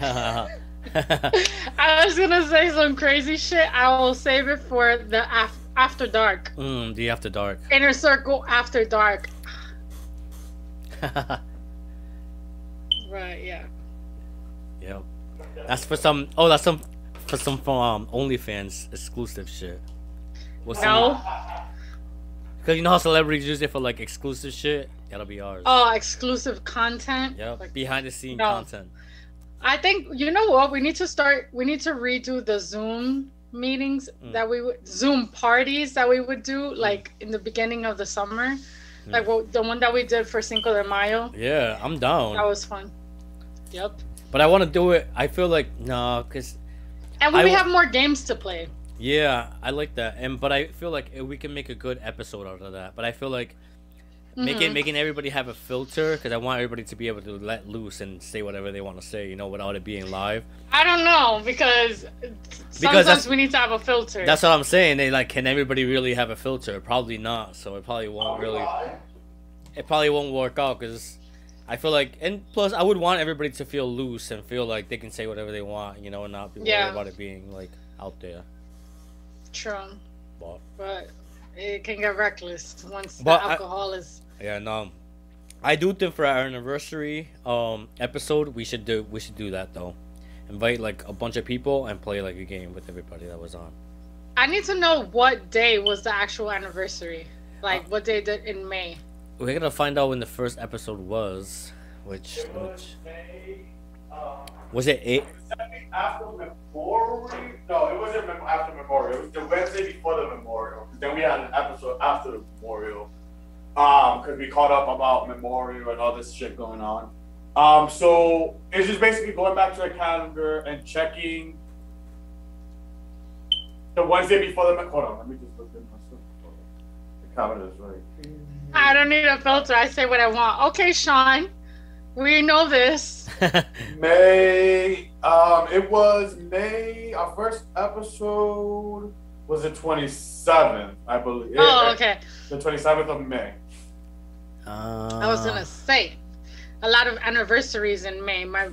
I was gonna say some crazy shit. I will save it for the after dark. The after dark. Inner circle after dark. Right. Yeah. Yep. That's for some. Oh, that's some for some OnlyFans exclusive shit. What's no. Because you know how celebrities use it for like exclusive shit. That'll be ours. Oh, exclusive content. Yep. Like, behind the scene content. I think, you know what, we need to start, we need to redo the Zoom meetings that we would, Zoom parties that we would do, like, in the beginning of the summer. Like, well, the one that we did for Cinco de Mayo. Yeah, I'm down. That was fun. Yep. But I want to do it, I feel like, nah, because... And we have more games to play. Yeah, I like that. And but I feel like we can make a good episode out of that. But I feel like making everybody have a filter, because I want everybody to be able to let loose and say whatever they want to say, you know, without it being live. I don't know, because sometimes we need to have a filter. That's what I'm saying. They like, can everybody really have a filter? Probably not. So it probably won't really work out, because I feel like, and plus I would want everybody to feel loose and feel like they can say whatever they want, you know, and not be worried about it being like out there. True. But it can get reckless once the alcohol is. Yeah, no, I do think for our anniversary episode we should do that though. Invite like a bunch of people and play like a game with everybody that was on. I need to know what day was the actual anniversary. Like what day did in May? We're gonna find out when the first episode was, was it 8? After Memorial? No, it wasn't after Memorial. It was the Wednesday before the Memorial. Then we had an episode after the Memorial. Because we caught up about Memorial and all this shit going on. So it's just basically going back to the calendar and checking the Wednesday before the. Hold on, let me just look at myself. The calendar is right. I don't need a filter. I say what I want. Okay, Sean. We know this. May, it was May. Our first episode was the 27th, I believe. Oh, okay. The 27th of May. I was gonna say, a lot of anniversaries in May. My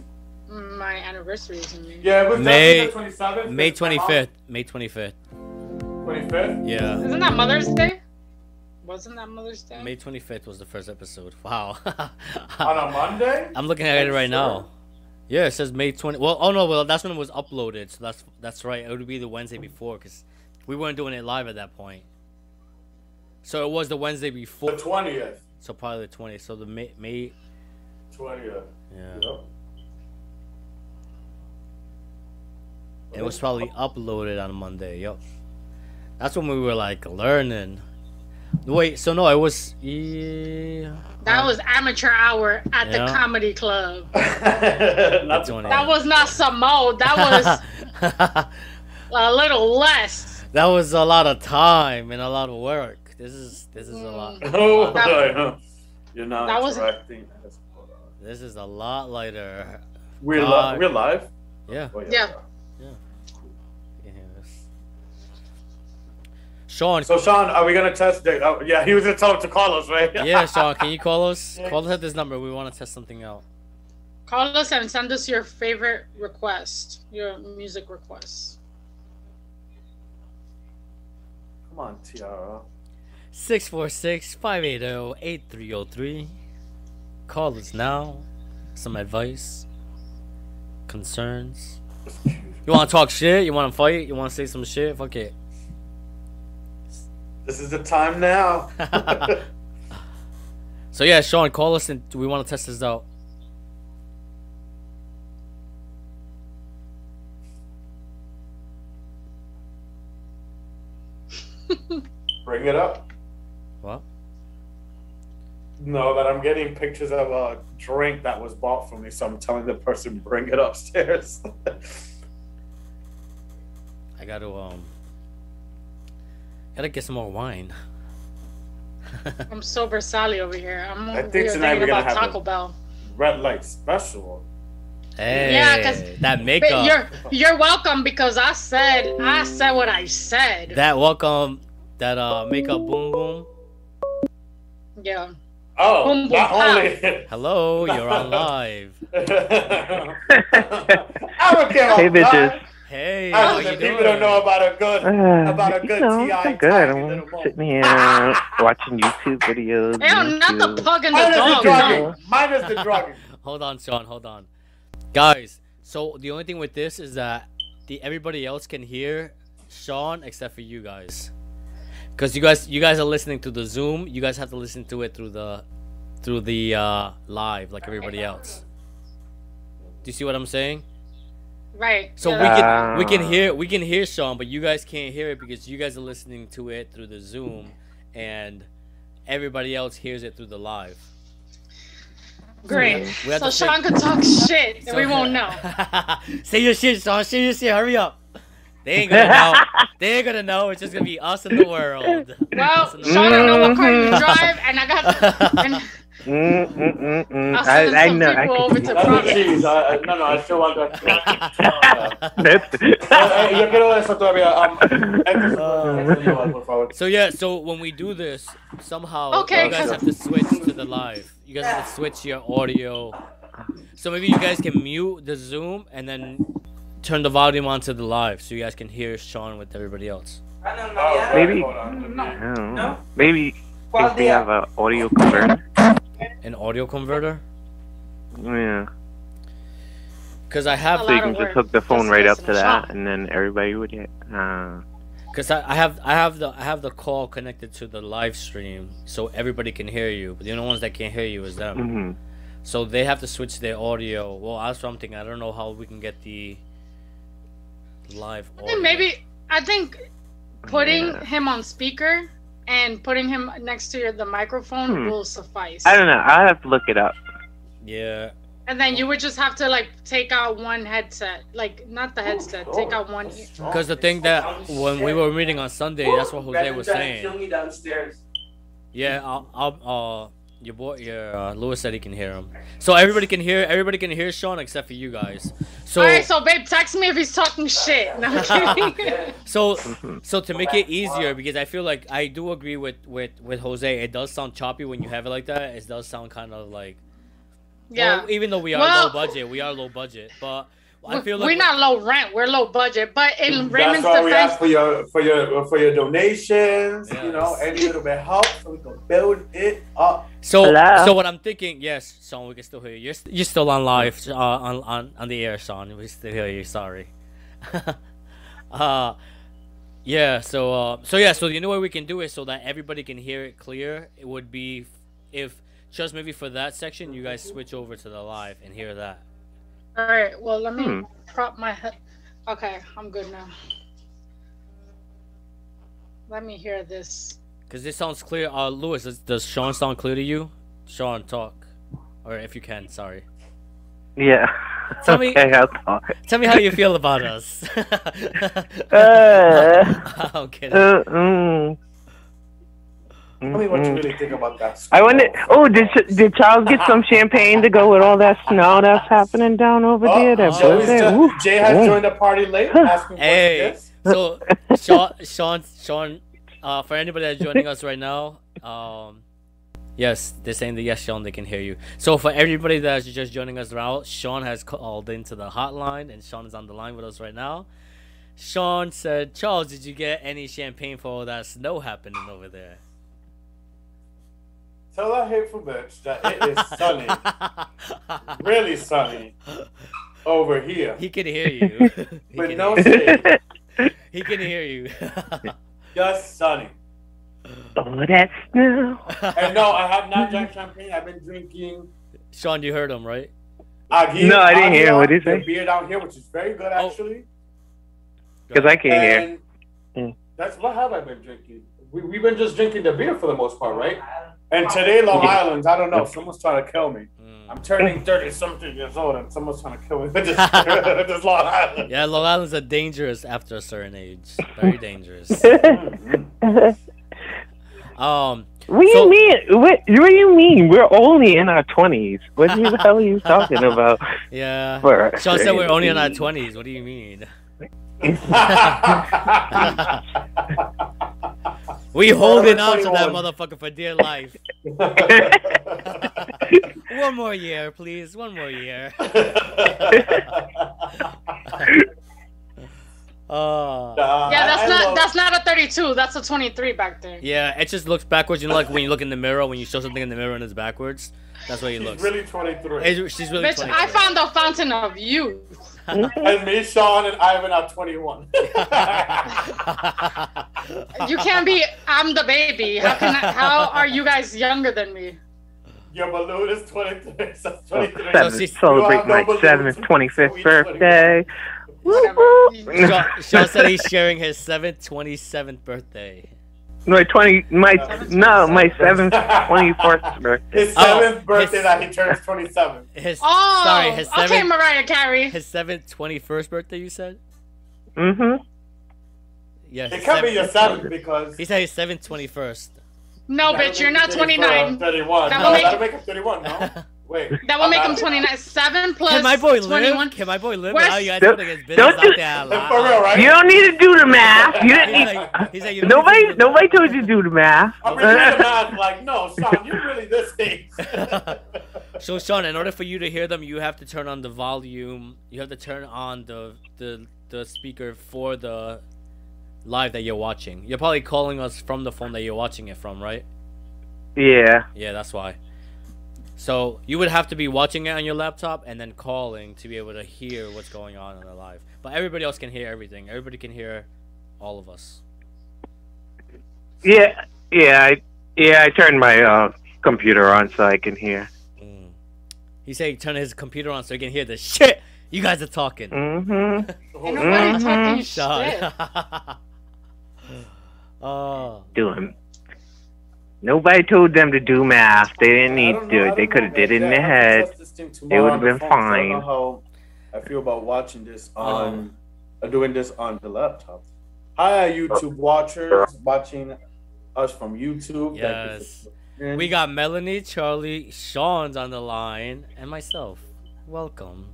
anniversary is in May. Yeah, it was May. The 27th. May 25th. May 25th. 25th. Yeah. Isn't that Mother's Day? Wasn't that Mother's Day? May 25th was the first episode. Wow. On a Monday? I'm looking at it right now. Yeah, it says May 20. Well, oh no, well that's when it was uploaded. So that's right. It would be the Wednesday before, because we weren't doing it live at that point. So it was the Wednesday before. The 20th. So probably the 20th. So the May 20th. Yeah. Yep. It was probably uploaded on Monday. Yep. That's when we were like learning. Wait, so no, it was... Yeah. That was amateur hour at the comedy club. That was not Samo. That was a little less. That was a lot of time and a lot of work. This is a lot. Oh, you're not interacting. This is a lot lighter. We're live? Yeah. Oh, yeah. Sean. So Sean, are we gonna test? Yeah, he was gonna tell him to call us, right? Yeah, Sean, can you call us? Call us at this number. We want to test something out. Call us and send us your favorite request, your music requests. Come on, Tiara. 646-580-8303. Call us now. Some advice, concerns. You want to talk shit? You want to fight? You want to say some shit? Fuck it. This is the time now. So yeah, Sean, call us and we want to test this out. Bring it up. What? No, that I'm getting pictures of a drink that was bought for me, so I'm telling the person bring it upstairs. I got to gotta get some more wine. I'm sober Sally over here. I think tonight we're gonna have Taco Bell. Red light special. Hey, yeah, that makeup. You're welcome, because I said what I said. That welcome, that makeup boom boom. Yeah. Oh, boom, boom, not only. Hello, you're on live. Hey, bitches. Hey, how you people doing? Don't know about a good good. I'm sitting here watching YouTube videos. Damn, not the pug and the dog. Mine is the drugging. Hold on, Sean. Hold on, guys. So the only thing with this is that everybody else can hear Sean except for you guys, because you guys are listening to the Zoom. You guys have to listen to it through the live like everybody else. Do you see what I'm saying? Right. So yeah, we can hear Sean, but you guys can't hear it because you guys are listening to it through the Zoom, and everybody else hears it through the live. Great. So Sean can talk shit, and we won't know. Say your shit, Sean. Say your shit. Hurry up. They ain't gonna know. They ain't gonna know. It's just gonna be us in the world. Well, Sean, I don't know what car you drive, and I got. I know. I over to no, I still want to. Yo quiero eso todavía. So yeah, so when we do this, somehow you guys have to switch to the live. You guys have to switch your audio. So maybe you guys can mute the Zoom and then turn the volume on to the live, so you guys can hear Sean with everybody else. I don't know. Maybe. No. Maybe. If they have an audio converter. An audio converter? Yeah. Because I have. So you can just hook the phone right up to that, and then everybody would get. Because I have the call connected to the live stream, so everybody can hear you. But the only ones that can't hear you is them. Mm-hmm. So they have to switch their audio. Well, that's something. I don't know how we can get the live audio. I think putting him on speaker and putting him next to the microphone will suffice. I don't know. I'll have to look it up. Yeah. And then you would just have to like take out one headset, like not the headset, take out one. Because the thing that when we were meeting on Sunday, that's what Jose was saying. Yeah, I'll your boy, Lewis said he can hear him. So everybody can hear Sean except for you guys. So, all right, so babe, text me if he's talking shit. No, I'm kidding. So to make it easier, because I feel like I do agree with Jose. It does sound choppy when you have it like that. It does sound kind of like, yeah. Well, even though we are low budget, but I feel like we're not low rent. We're low budget, but in Raymond's defense, that's why we ask for your donations. Yes. You know, any little bit of help, so we can build it up. So, so what I'm thinking, yes, Sean, we can still hear you. You're still on live, on the air, Sean. We still hear you. Sorry. Yeah. So the only way we can do it so that everybody can hear it clear, it would be if just maybe for that section, you guys switch over to the live and hear that. All right, well, let me prop my head. Okay, I'm good now. Let me hear this. Because this sounds clear. Lewis, does Sean sound clear to you? Sean, talk. Or if you can, sorry. Yeah. Tell me how you feel about us. I'm kidding. Tell me what you really think about that. I wonder. Oh, did Charles get some champagne to go with all that snow that's happening down over there? That Jay has joined the party late. Hey, so Sean, for anybody that's joining us right now, yes, they're saying that yes, Sean, they can hear you. So for everybody that's just joining us now, Sean has called into the hotline, and Sean is on the line with us right now. Sean said, "Charles, did you get any champagne for all that snow happening over there?" Tell that hateful bitch that it is sunny, really sunny, over here. He can hear you. With no shade. He can hear you. Just sunny. Oh, that's snow. And no, I have not drank champagne. I've been drinking. Sean, you heard him, right? No, I didn't hear. What did he say? Beer down here, which is very good, actually. Because I can't hear. That's what have I been drinking? We've been just drinking the beer for the most part, right? And today, Long Island, I don't know. Someone's trying to kill me. I'm turning 30-something years old, and someone's trying to kill me. Just Long Island. Yeah, Long Island's are dangerous after a certain age. Very dangerous. What do you mean? We're only in our 20s. What the hell are you talking about? Yeah. Sean said we're only in our 20s. What do you mean? We holding on to that motherfucker for dear life. One more year, please. One more year. Yeah, that's not a 32. That's a 23 back there. Yeah, it just looks backwards. You know, like when you look in the mirror, when you show something in the mirror and it's backwards. That's what he looks. She's really 23. She's really. Bitch, 23. I found the fountain of youth. And me, Sean, and Ivan are 21. You can't be. I'm the baby. How are you guys younger than me? Your balloon is 23. So 23. Celebrate my 7th, 25th birthday. Woo! Sean said he's sharing his 27th birthday. My 7th, 24th birthday. His 7th birthday that he turns 27. His 7th. Okay, Mariah Carey. His 7th, 21st birthday, you said? Mm-hmm. Yes. Yeah, it could be your 7th because... He said his 7th, 21st. No, bitch, you're not 29. 31. That'll make him 31, no? Wait. That will make him 29. 7 plus 21. Can my boy live? Oh, you guys don't think it's out there. For real, right? You don't need to do the math. You don't need. Nobody told you to do the math. I'm doing the math like, no, Sean, you're really this thing. So, Sean, in order for you to hear them, you have to turn on the volume. You have to turn on the speaker for the live that you're watching. You're probably calling us from the phone that you're watching it from, right? Yeah. Yeah, that's why. So you would have to be watching it on your laptop and then calling to be able to hear what's going on in the live. But everybody else can hear everything. Everybody can hear all of us. Yeah, I turned my computer on so I can hear. Mm. He said he turned his computer on so he can hear the shit you guys are talking. Mm-hmm. Ain't nobody talking shit. Nobody told them to do math. They didn't need to do it. They could have did it in their head. They would have been fine. I don't know how I feel about watching this on, doing this on the laptop. Hi, YouTube watchers watching us from YouTube. Yes, we got Melanie, Charlie, Sean's on the line, and myself. Welcome.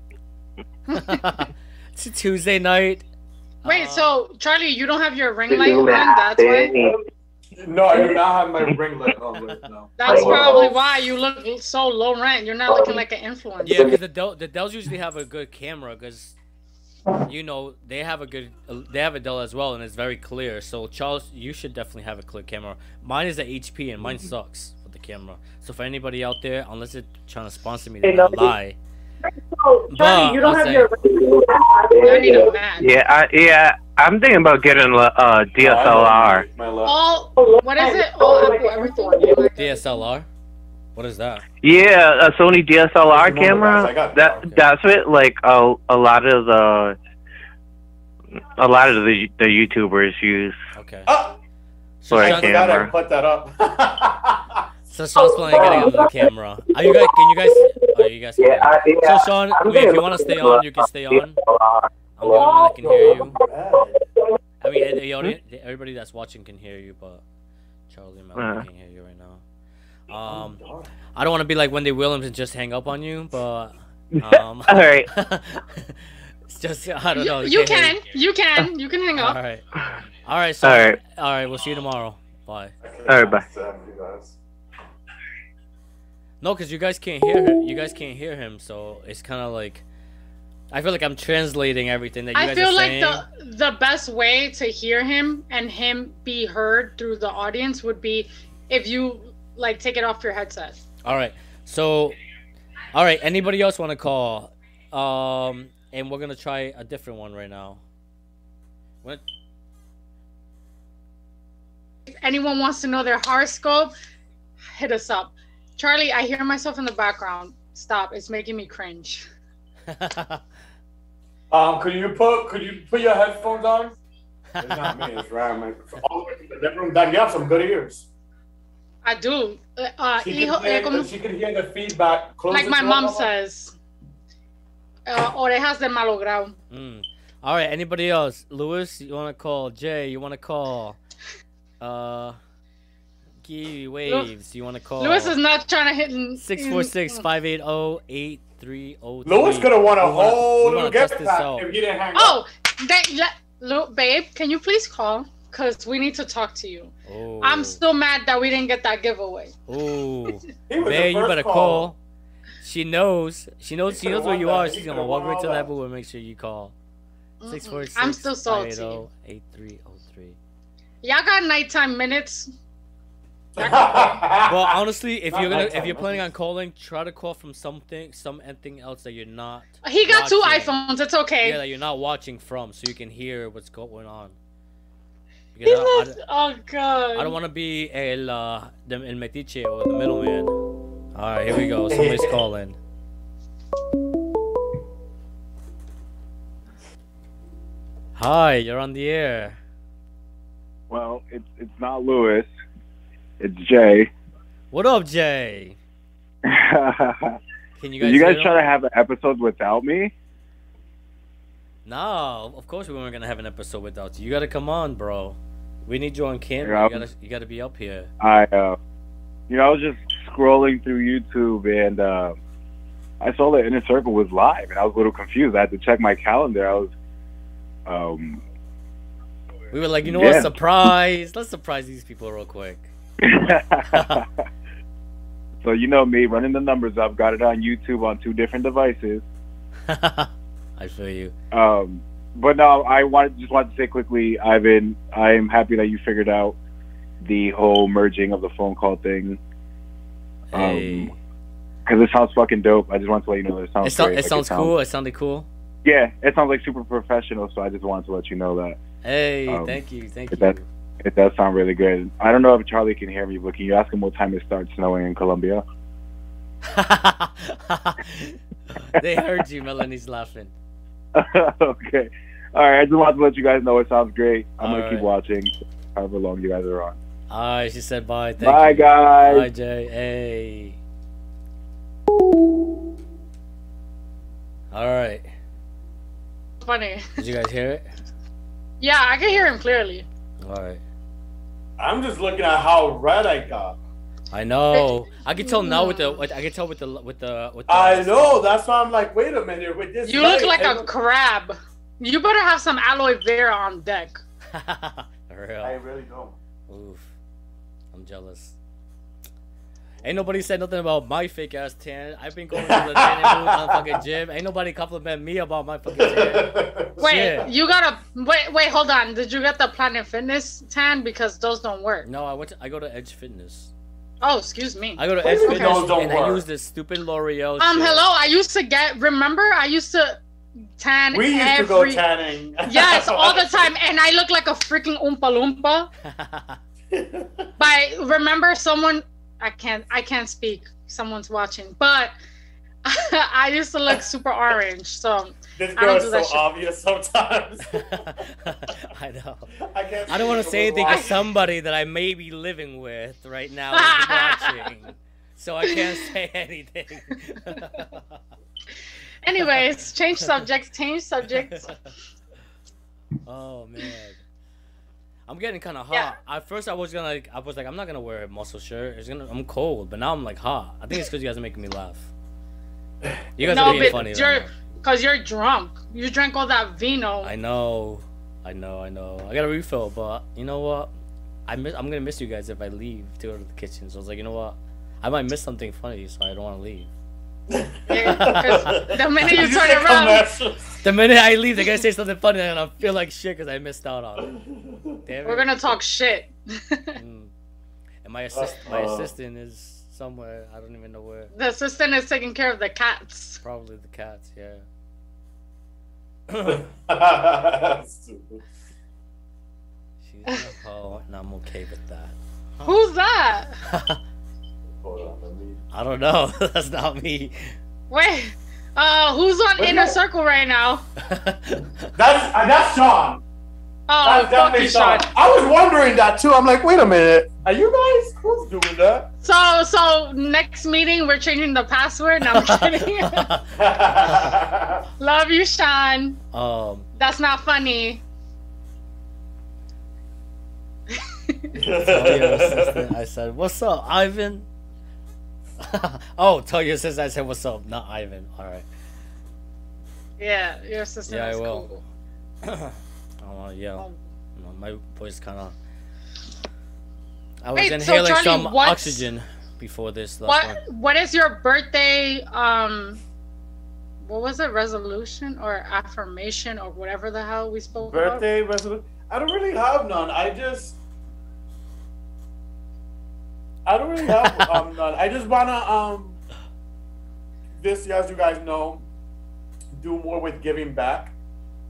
It's a Tuesday night. Wait, so Charlie, you don't have your ring light on? That's why. No, I do not have my ring light on right now. That's probably why you look so low rent. You're not looking like an influencer. Yeah, because the Dells usually have a good camera because, you know, they have a good, they have a Dell as well, and it's very clear. So, Charles, you should definitely have a clear camera. Mine is an HP, and mine sucks with the camera. So, for anybody out there, unless they're trying to sponsor me, they lie. So, Johnny, you don't have your ring light. Yeah. I'm thinking about getting a DSLR. What is it? DSLR? What is that? Yeah, a Sony DSLR camera. That's what like a lot of the YouTubers use. Okay. So I gotta put that up. So Sean's planning on getting a little camera. Are you guys? Can you guys? So Sean, if you want to stay on, you can stay on. I'm the only one that can hear you. I mean, everybody that's watching can hear you, but Charlie and Melanie can hear you right now. I don't want to be like Wendy Williams and just hang up on you, but all right. It's just I don't know. You can hang up. All right. So, all right. We'll see you tomorrow. Bye. All right. Bye. No, because you guys can't hear him. You guys can't hear him, so it's kind of like. I feel like I'm translating everything that you guys are saying. I feel like the best way to hear him and him be heard through the audience would be if you like take it off your headset. All right. So, all right. Anybody else want to call? And we're gonna try a different one right now. What? If anyone wants to know their horoscope, hit us up. Charlie, I hear myself in the background. Stop. It's making me cringe. Could you put your headphones on? It's not me, it's Ryan. You have some good ears. I do. She can hear the feedback. Like my mom says. Orejas de malogrado. All right, anybody else? Louis, you want to call? Jay, you want to call? Kiwi Waves, you want to call? Louis is not trying to hit. 646-580-8. 303. Louis could have won a whole little gift pack if you didn't hang up. Babe, can you please call? Because we need to talk to you. Oh. I'm still mad that we didn't get that giveaway. Oh, babe, you better call. She knows. She knows where you are. She's going to walk right to that booth and make sure you call. 646. I'm still salty. 808303. Y'all got nighttime minutes. Well, honestly, if you're planning on calling, try to call from something else that you're not. He got watching. 2 iPhones. It's okay. Yeah, that you're not watching from, so you can hear what's going on. He's not, oh god. I don't want to be el metiche or the middleman. All right, here we go. Somebody's calling. Hi, you're on the air. Well, it's not Louis. It's Jay. What up, Jay? Did you guys try to have an episode without me? No, of course we weren't gonna have an episode without you. You gotta come on, bro. We need you on camera. You gotta be up here. I was just scrolling through YouTube and I saw the Inner Circle was live, and I was a little confused. I had to check my calendar. I was. We were like, you know what? Surprise! Let's surprise these people real quick. So you know me, running the numbers up, got it on YouTube on 2 different devices. I feel you. But no, I just wanted to say quickly, Ivan, I am happy that you figured out the whole merging of the phone call thing. Hey. Because it sounds fucking dope. I just wanted to let you know that it sounds cool. It sounded cool. Yeah, it sounds like super professional. So I just wanted to let you know that. Hey, thank you. It does sound really good. I don't know if Charlie can hear me, but can you ask him what time it starts snowing in Colombia? They heard you. Melanie's laughing. Okay. All right. I just wanted to let you guys know it sounds great. I'm going to keep watching however long you guys are on. All right. She said bye. Thank you. Bye, guys. Bye, Jay. Hey. All right. Funny. Did you guys hear it? Yeah, I can hear him clearly. All right. I'm just looking at how red I got. I know. I can tell now with the I know. That's why I'm like, wait a minute. With this, you look like a crab. You better have some aloe vera on deck. Real. I really don't. Oof. I'm jealous. Ain't nobody said nothing about my fake ass tan. I've been going to the tanning booth on fucking gym. Ain't nobody compliment me about my fucking tan. Wait, you gotta wait. Hold on. Did you get the Planet Fitness tan? Because those don't work. No, I go to Edge Fitness. Oh, excuse me. I go to Edge Fitness and I use this stupid L'Oreal. Hello. I used to get. Remember, I used to tan. We used to go tanning. Yes, all the time, and I look like a freaking Oompa Loompa. But remember, someone. I can't speak. Someone's watching, but I used to look super orange. So this girl is so obvious sometimes. I know. I don't want to say anything to somebody that I may be living with right now is watching, so I can't say anything. Anyways, change subjects. Oh man. I'm getting kind of hot. Yeah. At first, I was like, I'm not gonna wear a muscle shirt. I'm cold, but now I'm like hot. I think it's because you guys are making me laugh. You guys are being funny. Because you're drunk. You drank all that vino. I know. I got a refill, but you know what? I'm gonna miss you guys if I leave to go to the kitchen. So I was like, you know what? I might miss something funny, so I don't want to leave. Yeah, the minute you turn around, the minute I leave, they're gonna say something funny, and I feel like shit because I missed out on it. Damn, we're gonna talk shit. And my assistant is somewhere. I don't even know where. The assistant is taking care of the cats. Probably the cats, yeah. She's like, oh, and I'm okay with that. Huh. Who's that? I don't know. That's not me. Wait, who's on Inner Circle right now? That's Sean. Oh, definitely Sean. I was wondering that too. I'm like, wait a minute. Are you guys? Who's doing that? So next meeting we're changing the password. No, I'm kidding. Love you, Sean. That's not funny. I said, "What's up, Ivan?" Oh, tell your sister I said what's up, not Ivan. All right. Yeah, your sister. Yeah, I will. Cool. I don't want to yell. No, my voice kind of. I was inhaling some oxygen before this. What is your birthday? what was it, resolution or affirmation or whatever the hell we spoke birthday, about? Birthday resolution. I don't really have none. I don't really have none. I just wanna this year, as you guys know, do more with giving back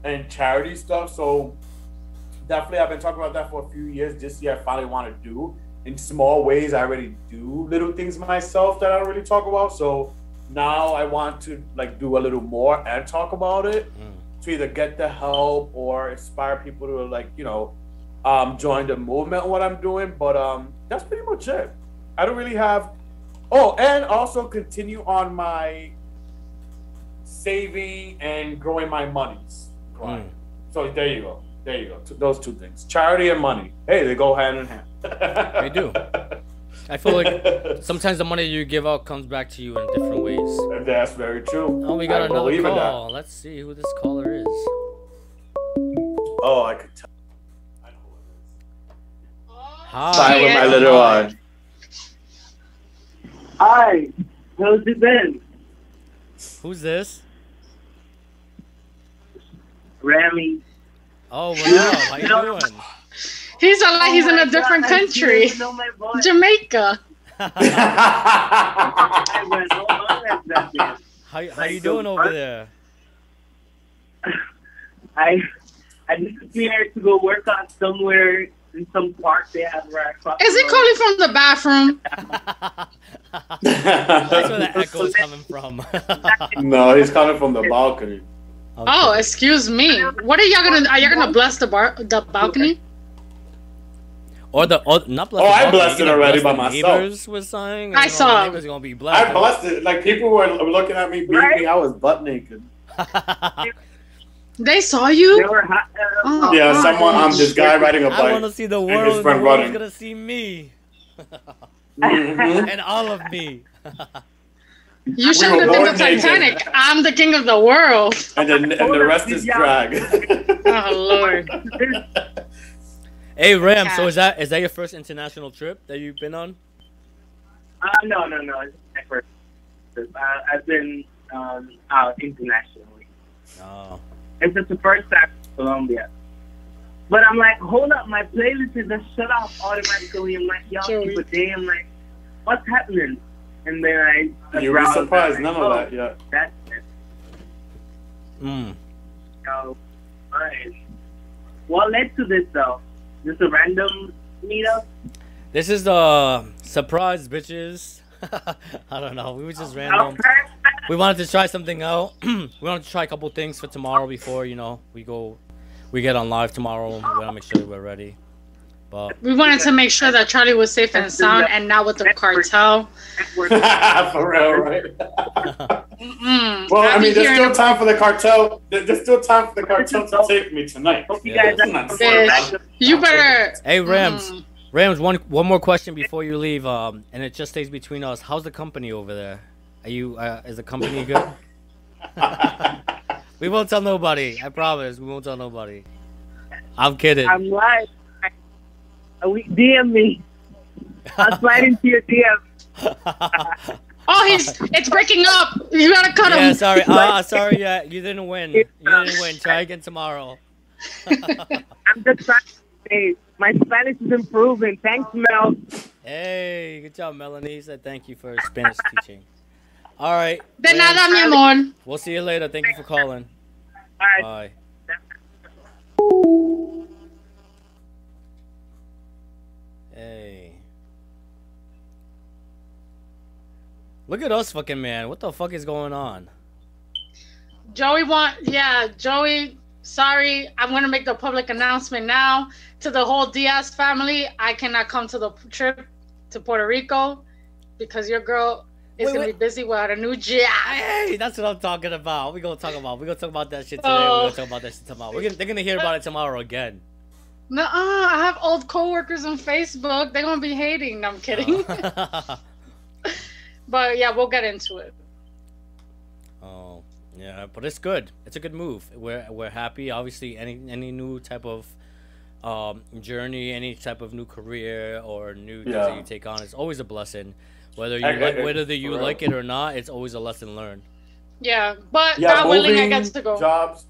and charity stuff. So definitely, I've been talking about that for a few years. This year, I finally want to do. In small ways, I already do little things myself that I don't really talk about. So now I want to like do a little more and talk about it to either get the help or inspire people to like, you know, join the movement on what I'm doing. But that's pretty much it. I don't really have. Oh, and also continue on my saving and growing my monies. Right. So there you go. There you go. Those two things. Charity and money. Hey, they go hand in hand. They do. I feel like sometimes the money you give out comes back to you in different ways. And that's very true. Oh, we got another call. Let's see who this caller is. Oh, I could tell. I know who it is. Hi. Hi with my little eye. Hi. How's it been? Who's this? Grammy. Oh, wow. How you doing? He's a, like, he's in a different country. Jamaica. How you doing over there? I disappeared to go work out somewhere in some park they have right across the road. Is he calling from the bathroom? That's where the echo is coming from. No, he's coming from the balcony. Okay. Oh, excuse me. What are y'all gonna? Are y'all gonna bless the balcony? Or the not bless? Oh, I blessed it already by myself. I saw. Neighbors gonna be blessed. I blessed it. Like people were looking at me, right? I was butt naked. They saw you. They were hot. Oh, yeah, God. Someone. I'm this guy riding a bike. I want to see the world. The world's gonna see me. And all of me. You should have been the Titanic. I'm the king of the world. And the rest is drag. Oh, Lord. Hey, Ram, so is that your first international trip that you've been on? No. It's my first trip. I've been out internationally. Oh. It's just the first time in Colombia. But I'm like, hold up, my playlist is just shut off automatically. I'm like, y'all keep a day. I'm like, what's happening? And then you were surprised. None of that, yeah. That's it. So, alright. What led to this, though? Just a random meetup? This is the surprise, bitches. I don't know. We were just random. We wanted to try something out. We wanted to try a couple things for tomorrow before, you know, we get on live tomorrow. We want to make sure that we're ready. But we wanted to make sure that Charlie was safe and sound and not with the cartel. For real, right? Well, I mean, there's still time for the cartel. There's still time for the cartel to take me tonight. Yeah. You better. Hey, Rams. Rams, one more question before you leave, and it just stays between us. How's the company over there? Are you? Is the company good? We won't tell nobody. I promise. We won't tell nobody. I'm kidding. I'm lying. DM me. I'll slide into your DM. Oh, it's breaking up. You gotta cut him. Yeah, sorry. Sorry. Yeah, you didn't win. You didn't win. Try again tomorrow. I'm just trying to say my Spanish is improving. Thanks, Mel. Hey, good job, Melanie. Said thank you for Spanish teaching. All right. De nada, mi amor. We'll see you later. Thank you for calling. All right. Bye. Hey. Look at us, fucking man. What the fuck is going on? Joey, sorry. I'm going to make the public announcement now to the whole Diaz family. I cannot come to the trip to Puerto Rico because your girl is going to be busy without a new job. Hey, that's what I'm talking about. We're going to talk about that shit today. We're going to talk about that shit tomorrow. They're going to hear about it tomorrow again. No, I have old coworkers on Facebook. They're gonna be hating. No, I'm kidding. But yeah, we'll get into it. Oh yeah, but it's good. It's a good move. We're happy. Obviously, any new type of journey, any type of new career or new things that you take on, it's always a blessing. Whether you like it or not, it's always a lesson learned. Yeah, but not willing, I guess, to go. Jobs,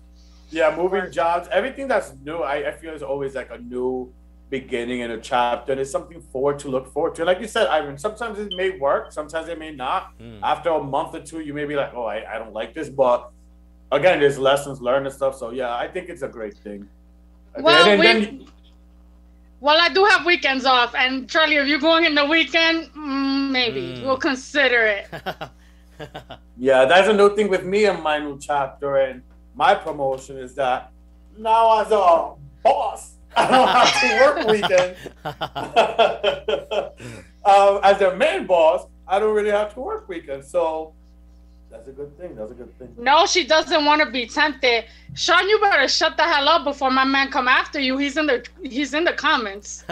yeah, moving jobs. Everything that's new, I feel is always like a new beginning and a chapter. There's something to look forward to. Like you said, Ivan, sometimes it may work, sometimes it may not. After a month or two, you may be like, oh, I don't like this. But again, there's lessons learned and stuff. So, yeah, I think it's a great thing. Well, well, I do have weekends off. And, Charlie, if you're going in the weekend, maybe. We'll consider it. Yeah, that's a new thing with me and my new chapter and my promotion is that now as a boss, I don't have to work weekends. As their main boss, I don't really have to work weekends. So that's a good thing. That's a good thing. No, she doesn't want to be tempted. Sean, you better shut the hell up before my man come after you. He's in the comments.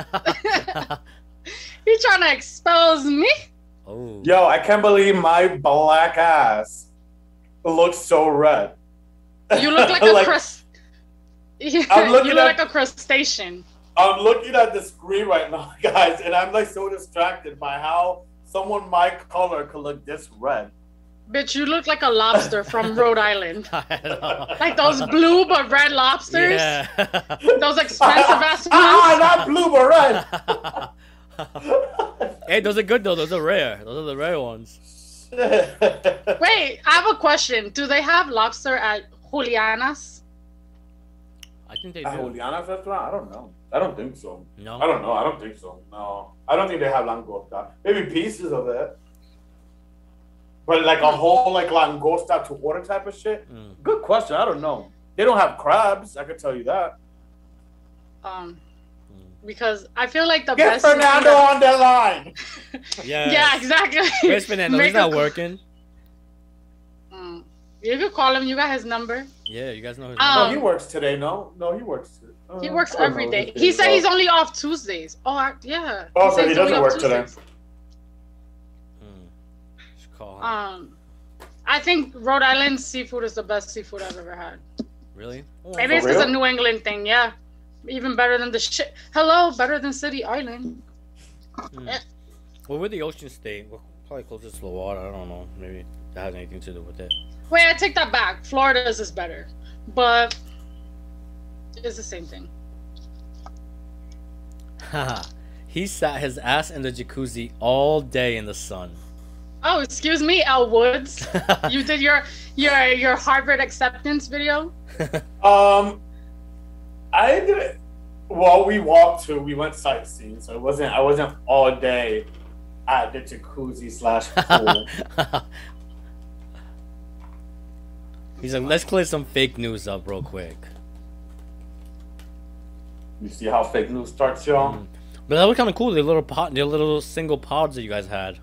He's trying to expose me. Oh. Yo, I can't believe my black ass looks so red. You look like, like a you look like a crustacean. I'm looking at the screen right now, guys, and I'm like so distracted by how someone my color could look this red. Bitch, you look like a lobster from Rhode Island. Like those blue but red lobsters. Yeah. Those expensive ass ones. Not blue but red. Hey, those are good though. Those are rare. Those are the rare ones. Wait, I have a question. Do they have lobster at Juliana's? I think they do. At Juliana's restaurant? I don't know. I don't think so. No. I don't know. I don't think so. No. I don't think they have langosta. Maybe pieces of it. But like a whole like langosta to order type of shit? Good question. I don't know. They don't have crabs. I could tell you that. Because I feel like the best. Get Fernando on the line. Yeah. Yeah, exactly. Where's Fernando? He's not working. You could call him. You got his number. Yeah, you guys know his number. No, he works today. No, he works. He works every day. He said he's only off Tuesdays. Yeah. Oh, so he doesn't work today. Just call him. I think Rhode Island seafood is the best seafood I've ever had. Really? Maybe it's because a New England thing. Yeah. Even better than the shit. Hello, better than City Island. Well, we're the ocean state. We're probably closest to the water. I don't know. Maybe that has anything to do with it. Wait, I take that back. Florida's is better, but it's the same thing. He sat his ass in the jacuzzi all day in the sun. Oh, excuse me, Elle Woods. You did your Harvard acceptance video. I didn't. Well, we went sightseeing, so I wasn't all day at the jacuzzi / pool. He's like, let's clear some fake news up real quick. You see how fake news starts, y'all? But that was kind of cool. The little single pods that you guys had.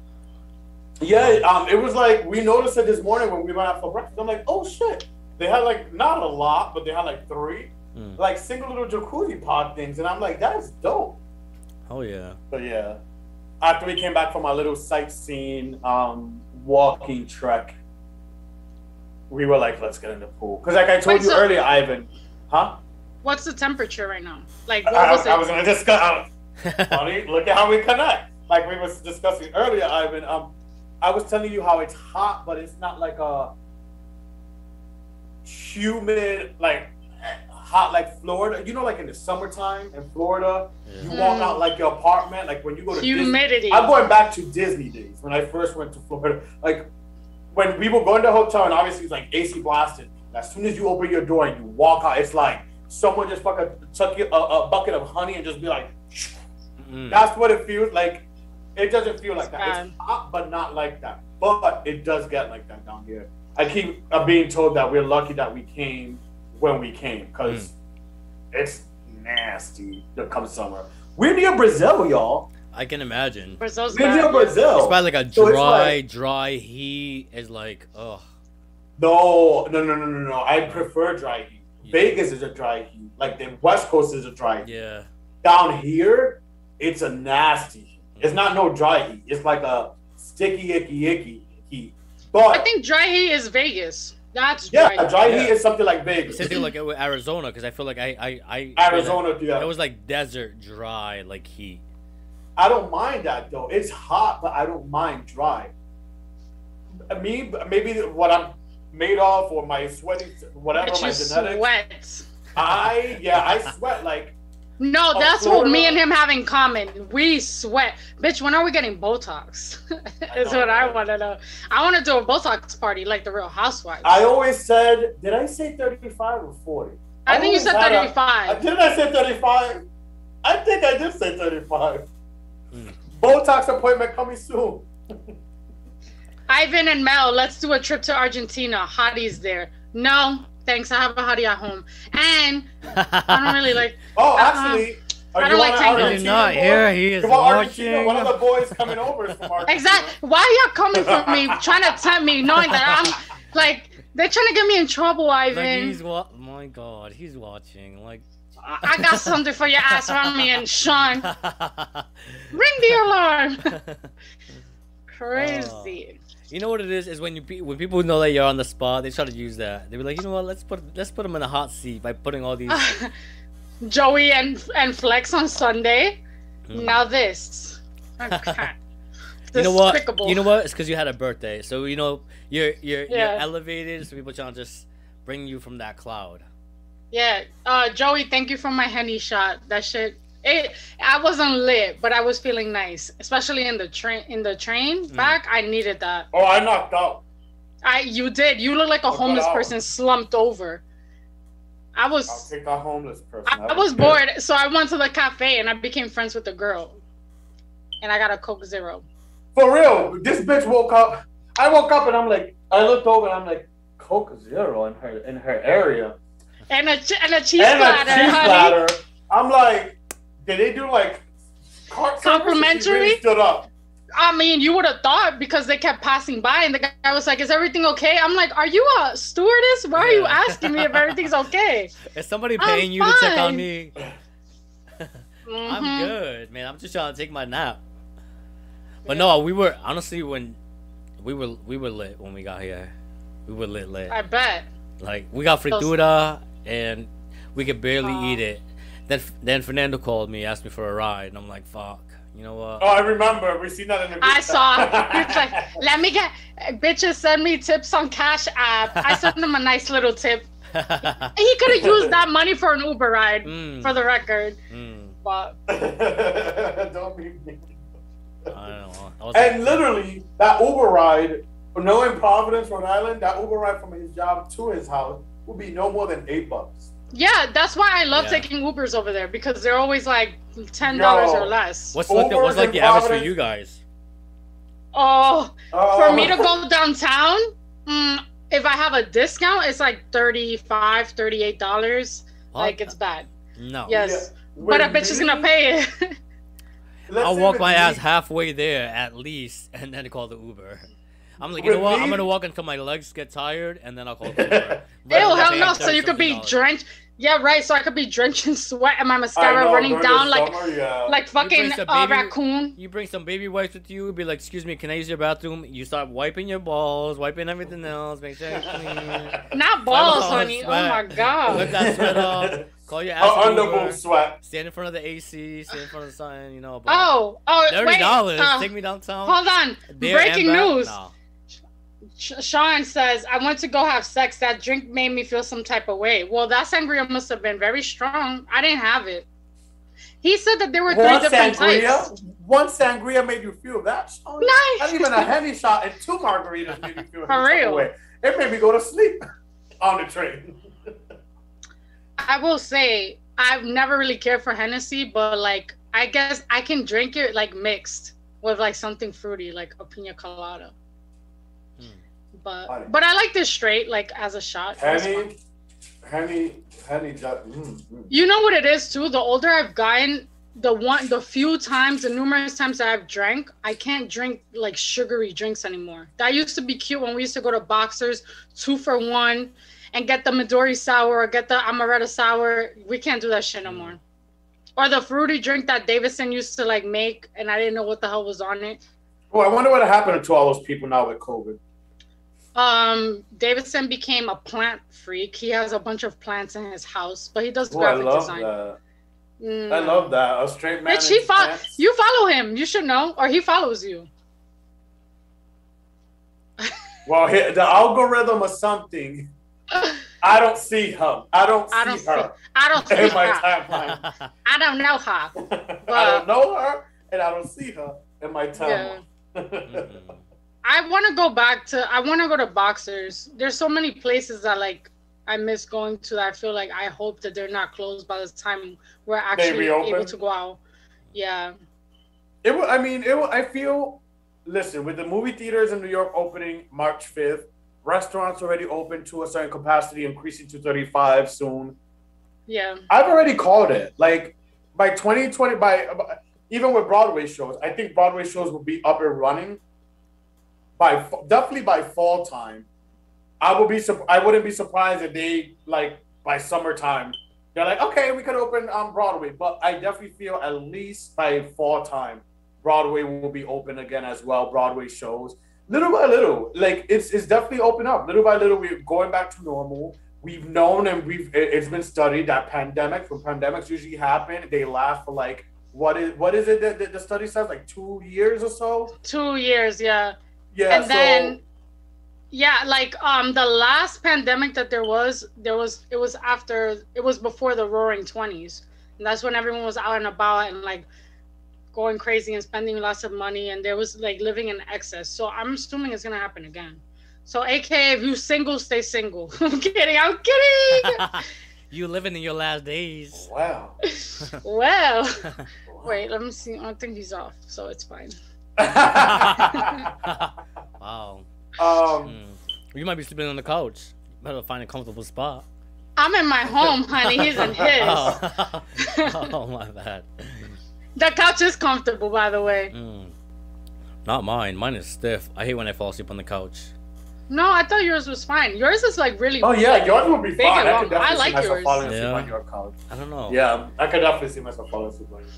Yeah, it was like we noticed it this morning when we went out for breakfast. I'm like, oh shit, they had like not a lot, but they had like three. Like single little jacuzzi pod things, and I'm like, that's dope. Oh yeah. But yeah, after we came back from our little sightseeing walking trek, we were like, let's get in the pool because like I told you earlier, Ivan. Huh? What's the temperature right now? Like what was it? I was gonna discuss. Funny, look at how we connect. Like we were discussing earlier, Ivan. I was telling you how it's hot, but it's not like a humid like. Hot like Florida, you know, like in the summertime in Florida, you walk out like your apartment, like when you go to humidity. Disney, I'm going back to Disney days when I first went to Florida. Like when we were going to the hotel, and obviously it's like AC blasted. As soon as you open your door and you walk out, it's like someone just fucking took a bucket of honey and just be like, that's what it feels like. It doesn't feel like that. It's hot, but not like that. But it does get like that down here. I keep being told that we're lucky that we came. When we came, because it's nasty to come summer. We're near Brazil, y'all. I can imagine. We're near Brazil. It's probably like a dry heat. Is like, ugh. No. I prefer dry heat. Yeah. Vegas is a dry heat. Like the West Coast is a dry heat. Yeah. Down here, it's a nasty heat. It's not no dry heat. It's like a sticky, icky heat. But I think dry heat is Vegas. That's dry heat is something like Vegas. Something like Arizona, because I feel like I Arizona, like, yeah. It was like desert dry, like heat. I don't mind that though. It's hot, but I don't mind dry. I mean, maybe what I'm Madoff or my sweaty, whatever, my genetics. Sweat. I sweat like. No, that's what me and him have in common. We sweat. Bitch, when are we getting Botox? Is what I want to know. I want to do a Botox party like the Real Housewives. I always said, did I say 35 or 40? I think you said 35. Didn't I say 35? I think I did say 35. Botox appointment coming soon. Ivan and Mel, let's do a trip to Argentina. Hotties there. No, thanks. I have a hottie at home. And I don't really like... Oh, actually... I don't like Argentina. Not here. He is watching. One of the boys coming over is from Argentina. Exactly. Why are y'all coming for me, trying to tempt me, knowing that I'm... Like, they're trying to get me in trouble, Ivan. Like my God, he's watching. Like... I got something for your ass, Rami and Sean. Ring the alarm. Crazy. You know what it is when you people know that you're on the spot, they try to use that. They be like, you know what? Let's put them in the hot seat by putting all these. Joey and Flex on Sunday. Now this. Okay. You know what? Despicable. You know what? It's because you had a birthday, so you know you're elevated. So people trying to just bring you from that cloud. Yeah, Joey, thank you for my Henny shot. That shit, I wasn't lit, but I was feeling nice, especially in the train back. I needed that. Oh, I knocked out. You did. You look like a homeless person slumped over. I'll take a homeless person. I was bored, so I went to the cafe and I became friends with the girl, and I got a Coke Zero. For real, this bitch woke up. I woke up and I'm like, I looked over and I'm like, Coke Zero in her area. And a cheese platter. I'm like, did they do like complimentary? Really stood up. I mean, you would have thought because they kept passing by, and the guy was like, "Is everything okay?" I'm like, "Are you a stewardess? Why are you asking me if everything's okay?" Is somebody paying you to check on me? I'm good, man. I'm just trying to take my nap. But no, we were honestly when we were lit when we got here. We were lit. I bet. Like, we got fritura, and we could barely eat it. Then Fernando called me, asked me for a ride, and I'm like, fuck, you know what? Oh, I remember. We seen that in the group. I saw. It's like, let me get... Bitches send me tips on Cash App. I sent them a nice little tip. He could have used that money for an Uber ride, for the record. But... Don't be mean. I don't know. And literally, that Uber ride... Knowing Providence, Rhode Island, that Uber ride from his job to his house would be no more than $8. Yeah, that's why I love taking Ubers over there because they're always like $10 or less. What's like the average for you guys? Oh, for me to go downtown, if I have a discount, it's like $38. What? Like, it's bad. No. Yes, yeah. But a bitch is gonna pay it. I'll walk my ass halfway there at least, and then call the Uber. I'm like, you know what? I'm going to walk until my legs get tired, and then I'll call Uber. Ew, hell no. So you could be drenched. Yeah, right. So I could be drenched in sweat and my mascara running down like fucking raccoon. You bring some baby wipes with you. Be like, excuse me, can I use your bathroom? You start wiping your balls, wiping everything else. Make sure it's clean. Not balls, honey. Oh, my God. Whip that sweat off. Call your ass. Underboob sweat. Stand in front of the AC. Stand in front of the sun, you know. $30. Take me downtown. Hold on. Breaking news. Sean says, I went to go have sex. That drink made me feel some type of way. Well, that sangria must have been very strong. I didn't have it. He said that there were three different types. One sangria made you feel that strong? Nice. Not even a heavy shot and two margaritas made you feel for real. Way. It made me go to sleep on the train. I will say, I've never really cared for Hennessy, but like, I guess I can drink it like mixed with like something fruity, like a piña colada. But I like this straight, like as a shot. Henny. You know what it is too? The older I've gotten, the numerous times that I've drank, I can't drink like sugary drinks anymore. That used to be cute when we used to go to Boxers 2-for-1 and get the Midori sour or get the amaretto sour. We can't do that shit no more. Or the fruity drink that Davison used to like make, and I didn't know what the hell was on it. Oh, I wonder what happened to all those people now with COVID. Davidson became a plant freak. He has a bunch of plants in his house, but he does graphic design. I love that. A straight man. Bitch, you follow him. You should know, or he follows you. Well, the algorithm or something. I don't see her. I don't see her in my timeline. I don't know her. But I don't know her, and I don't see her in my timeline. Yeah. Mm-hmm. I want to go back to. I want to go to boxers. There's so many places that like I miss going to. I feel like I hope that they're not closed by the time we're actually able to go out. Yeah. It will. I mean, it will. I feel. Listen, with the movie theaters in New York opening March 5th, restaurants already open to a certain capacity, increasing to 35 soon. Yeah. I've already called it. Like, by 2020, by even with Broadway shows, I think Broadway shows will be up and running definitely by fall time. I wouldn't be surprised if they, like, by summertime, they're like, okay, we could open on Broadway. But I definitely feel at least by fall time, Broadway will be open again as well. Broadway shows, little by little, like it's definitely open up. Little by little, we're going back to normal. We've known and it's been studied that pandemics usually happen. They last for like what is it that the study says, like 2 years or so. 2 years, yeah. Yeah, and then yeah, like the last pandemic that there was it was before the Roaring 20s, and that's when everyone was out and about and like going crazy and spending lots of money, and there was like living in excess. So I'm assuming it's gonna happen again. So AKA, if you single, stay single. I'm kidding. You living in your last days. Wow. Well, wait, let me see. I don't think he's off, so it's fine. Wow. You might be sleeping on the couch. Better find a comfortable spot. I'm in my home, honey. He's in his. Oh my bad. The couch is comfortable, by the way. Not mine. Mine is stiff. I hate when I fall asleep on the couch. No, I thought yours was fine. Yours is like really. Oh yeah, yours would be fine. I like yours. Falling asleep on your couch. I don't know. Yeah, I could definitely see myself falling asleep on your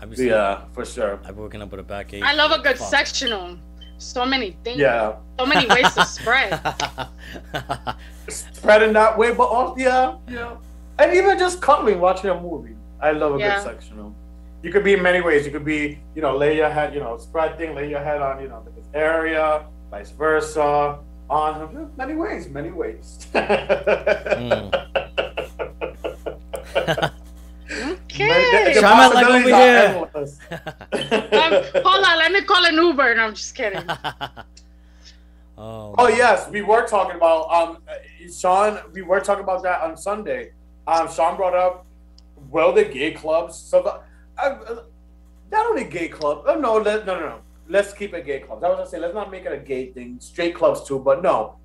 couch. Yeah, for sure. I've been waking up with a backache. I love a good sectional. So many things. Yeah. So many ways to spread. Spreading that way, but also yeah, and even just cuddling, watching a movie. I love a good sectional. You could be in many ways. You could be, lay your head, spread thing, lay your head on, this area, vice versa, on many ways. Okay. Shaman like over here. Hold on, let me call an Uber. No, I'm just kidding. Oh yes, we were talking about Sean. We were talking about that on Sunday. Sean brought up. Well, the gay clubs. So, not only gay clubs. Oh, no. Let's keep it gay clubs. I was gonna say let's not make it a gay thing. Straight clubs too, but no.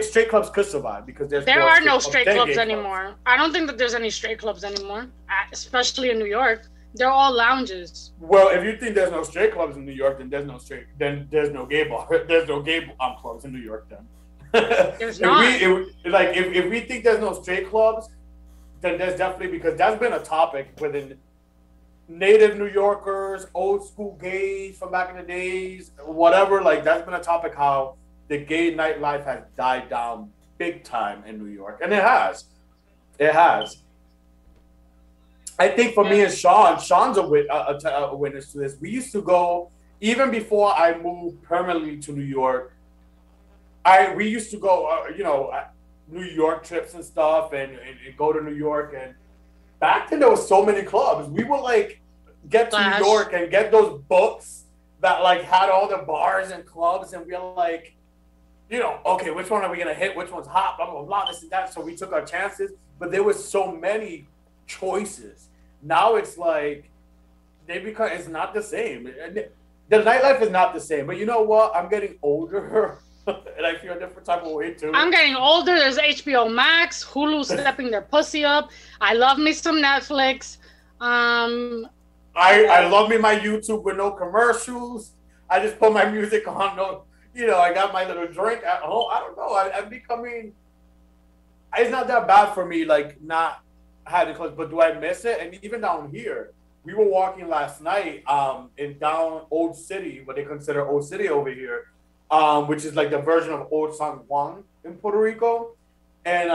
Straight clubs could survive because there are no straight clubs anymore. I don't think that there's any straight clubs anymore, especially in New York. They're all lounges. Well, if you think there's no straight clubs in New York, then there's no gay bar. There's no gay clubs in New York. Then there's not. If we think there's no straight clubs. Then there's definitely, because that's been a topic within native New Yorkers, old school gays from back in the days, whatever. Like, that's been a topic how the gay nightlife has died down big time in New York. And it has. It has. I think for me and Sean's a witness to this. We used to go, even before I moved permanently to New York, we used to go, New York trips and stuff and go to New York, and back then there was so many clubs. We would like get to New York and get those books that like had all the bars and clubs, and we're like, okay, which one are we gonna hit? Which one's hot? Blah blah blah, this and that. So we took our chances, but there was so many choices. Now it's like it's not the same. The nightlife is not the same. But you know what? I'm getting older. And I feel a different type of way too. I'm getting older. There's HBO Max, Hulu stepping their pussy up. I love me some Netflix. I love me my YouTube with no commercials. I just put my music on. No, I got my little drink at home. I don't know. I'm becoming. It's not that bad for me. Like not having clothes, but do I miss it? And even down here, we were walking last night in down Old City, what they consider Old City over here. Which is like the version of Old San Juan in Puerto Rico, and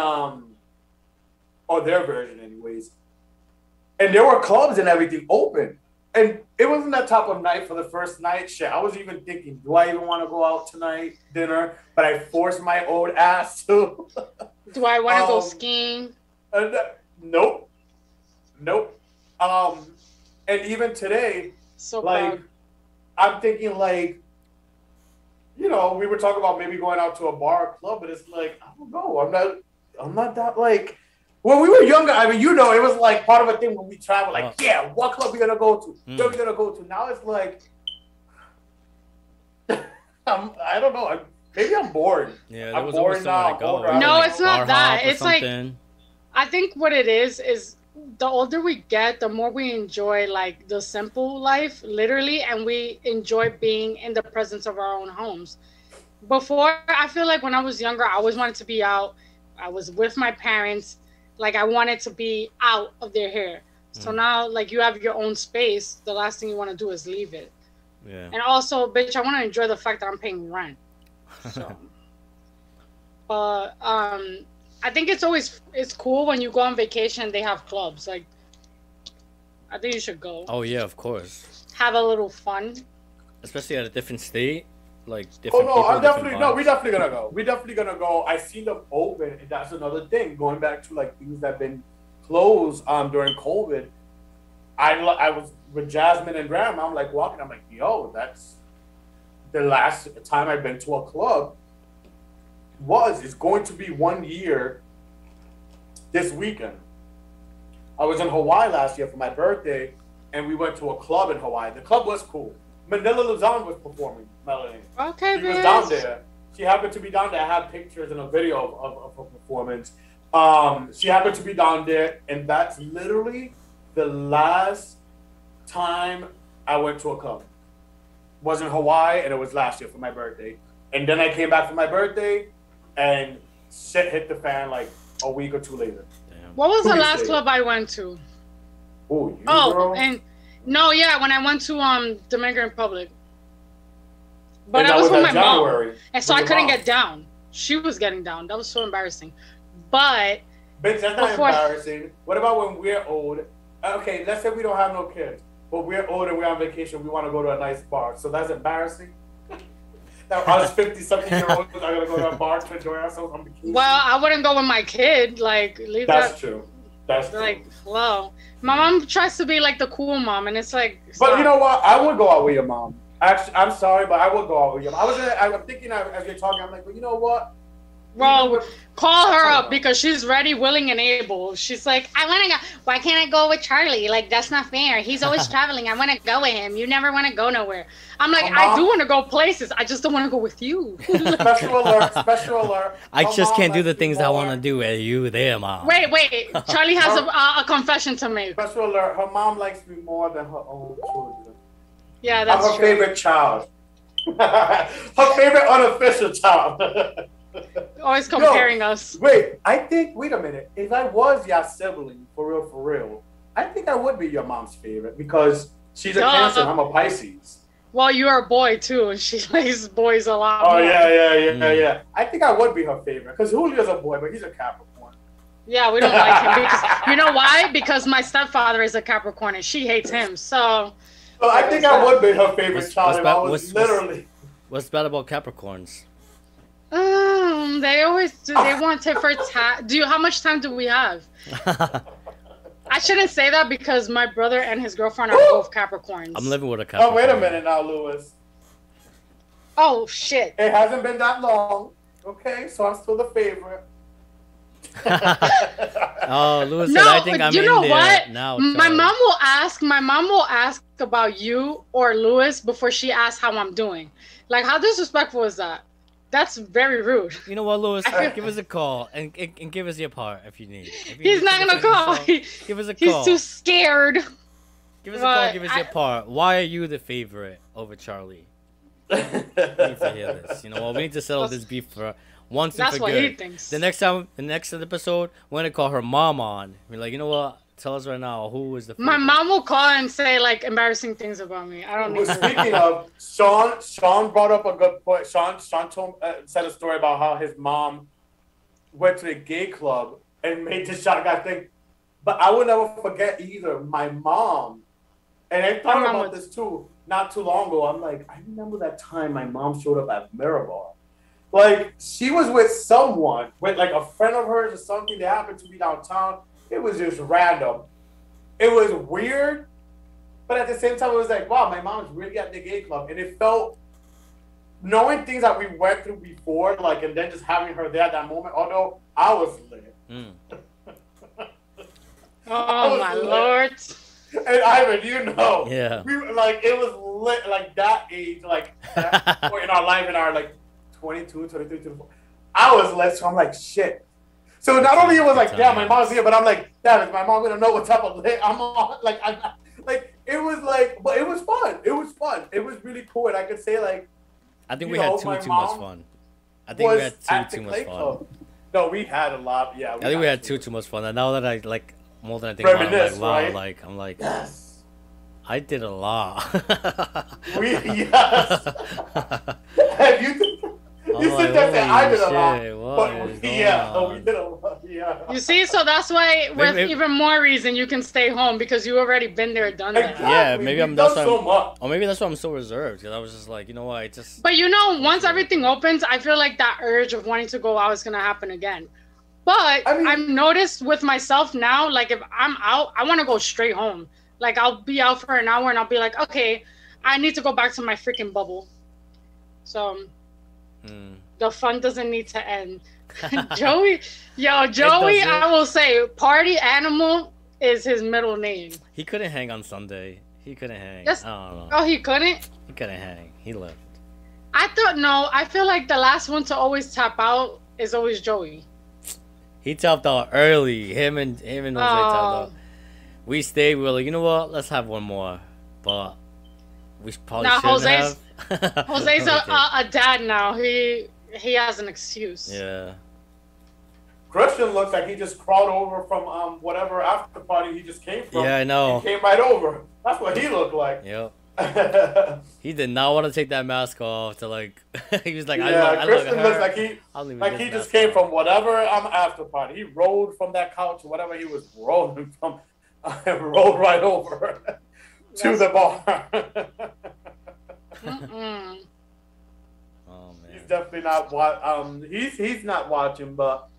or their version anyways. And there were clubs and everything open, And it wasn't that type of night for the first night. Shit, I was even thinking, do I even want to go out tonight, dinner? But I forced my old ass to. Do I want to go skiing? Nope. Nope. And even today, so like, proud. I'm thinking, like, you know, we were talking about maybe going out to a bar or club, but it's like, I don't know. I'm not that, like, when we were younger, I mean, you know, it was like part of a thing when we travel, like, yeah, what club are we going to go to? Where are we going to go to? Now it's like, I don't know. Maybe I'm bored. Yeah, I'm bored now. No, it's not that. It's like, I think what it is the older we get, the more we enjoy, like, the simple life, literally, and we enjoy being in the presence of our own homes. Before, I feel like when I was younger, I always wanted to be out. I was with my parents. Like, I wanted to be out of their hair. So now, like, you have your own space. The last thing you want to do is leave it. Yeah. And also, bitch, I want to enjoy the fact that I'm paying rent. So, but I think it's cool when you go on vacation. They have clubs. Like, I think you should go. Oh yeah, of course. Have a little fun. Especially at a different state. Like, different people, we're definitely gonna go. I see them open, and that's another thing. Going back to, like, things that've been closed during COVID. I was with Jasmine and Grandma. I'm like walking. I'm like, yo, that's the last time I've been to a club. It's going to be 1 year this weekend. I was in Hawaii last year for my birthday, and we went to a club in Hawaii. The club was cool. Manila Luzon was performing, Melanie. Okay, she was down there. She happened to be down there. I have pictures and a video of her performance. She happened to be down there, and that's literally the last time I went to a club. It was in Hawaii, and it was last year for my birthday. And then I came back for my birthday, and shit hit the fan like a week or two later. Damn. What was the last club I went to? Ooh, girl? And... No, yeah, when I went to Dominican Republic. But I was with my mom. And so I couldn't get down. She was getting down. That was so embarrassing. But... Bitch, that's not embarrassing. What about when we're old? Okay, let's say we don't have no kids. But we're old and we're on vacation. We want to go to a nice bar. So that's embarrassing. Now, us 50-something-year-olds are going to go to a bar to enjoy ourselves on vacation. Well, I wouldn't go with my kid. Like, leave that. That's true. That's like, hello. My mom tries to be like the cool mom, and it's like. Stop. But you know what? I would go out with your mom. Actually, I'm sorry, but I would go out with your mom. I'm thinking as you're talking, I'm like, well, you know what? Well, call her up because she's ready, willing, and able. She's like, I want to go. Why can't I go with Charlie? Like, that's not fair. He's always traveling. I want to go with him. You never want to go nowhere. I'm like, I do want to go places. I just don't want to go with you. Special alert. Special alert. I just can't do the things I want to do with you there, Mom. Wait. Charlie has a confession to make. Special alert. Her mom likes me more than her own children. Yeah, that's true. I'm her favorite child. Her favorite unofficial child. Always comparing us. Wait a minute. If I was your sibling, for real, I think I would be your mom's favorite because she's a Cancer, I'm a Pisces. Well, you're a boy too, and she likes boys a lot. Oh, yeah. I think I would be her favorite because Julio's a boy, but he's a Capricorn. Yeah, we don't like him. Because, you know why? Because my stepfather is a Capricorn, and she hates him. So I think I would be her favorite child. What's bad about Capricorns? They always do. They want tit for tat. How much time do we have? I shouldn't say that because my brother and his girlfriend are both Capricorns. I'm living with a Capricorn. Oh, wait a minute now, Lewis. Oh, shit. It hasn't been that long. Okay, so I'm still the favorite. Oh, Lewis said, I think I'm in there now. You know what? My mom will ask about you or Lewis before she asks how I'm doing. Like, how disrespectful is that? That's very rude. You know what, Lewis? Give us a call and give us your part if you need. He's not going to call. Give us a call. He's too scared. Give us a call. Give us your part. Why are you the favorite over Charlie? We need to hear this. You know what? We need to settle this beef once and for good. That's what he thinks. The next episode, we're going to call her mom on. We're like, you know what? Tell us right now who was the favorite. My mom will call and say, like, embarrassing things about me. I don't know. Speaking of, Sean brought up a good point. Sean said a story about how his mom went to a gay club and made this shot guy think. But I will never forget either. My mom And I thought about this too, not too long ago. I'm like, I remember that time my mom showed up at Mirabar. Like, she was with someone, with like a friend of hers or something that happened to be downtown. It was just random. It was weird. But at the same time, it was like, wow, my mom's really at the gay club. And it felt, knowing things that we went through before, like, and then just having her there at that moment, although I was lit. Mm. Oh, my lit. Lord. And Ivan, you know, yeah, we were, like, it was lit, like, that age, like, that in our life, in our, like, 22, 23, 24. I was lit, so I'm like, shit. So not only it was like, yeah, my mom's here, but I'm like, damn, is my mom gonna know what type of lit I'm on? Like, it was like, but it was fun. It was fun. It was really cool. And I could say, like, I think we had too much fun. I think we had too much fun. No, we had a lot. Yeah, I think we had too much fun. And now that I, like, more than I think about it, I'm like, yes, I did a lot. Yes. And you sit there saying, I did a lot. But we did a lot. Yeah. You see, so that's why with even more reason you can stay home, because you already been there, done that. Exactly. Yeah, maybe maybe that's why I'm so reserved, because I was just like, you know what, I just. But you know, once everything opens, I feel like that urge of wanting to go out is gonna happen again. But I mean, I've noticed with myself now, like, if I'm out, I want to go straight home. Like, I'll be out for an hour and I'll be like, okay, I need to go back to my freaking bubble. So the fun doesn't need to end. Joey, I will say, Party Animal is his middle name. He couldn't hang on Sunday. He couldn't hang. Yes. I don't know. Oh, he couldn't? He couldn't hang. He left. I feel like the last one to always tap out is always Joey. He tapped out early. Him and Jose tapped out. We stayed. We were like, you know what? Let's have one more. But we probably shouldn't have. Jose's a dad now. He has an excuse. Yeah. Christian looks like he just crawled over from whatever after party he just came from. Yeah, I know. He came right over. That's what he looked like. Yep. He did not want to take that mask off to, like, he was like, Kristen looks like he just came from whatever after party. He rolled from that couch, whatever he was rolling from, rolled right over to the bar. Oh, man. He's definitely not he's not watching, but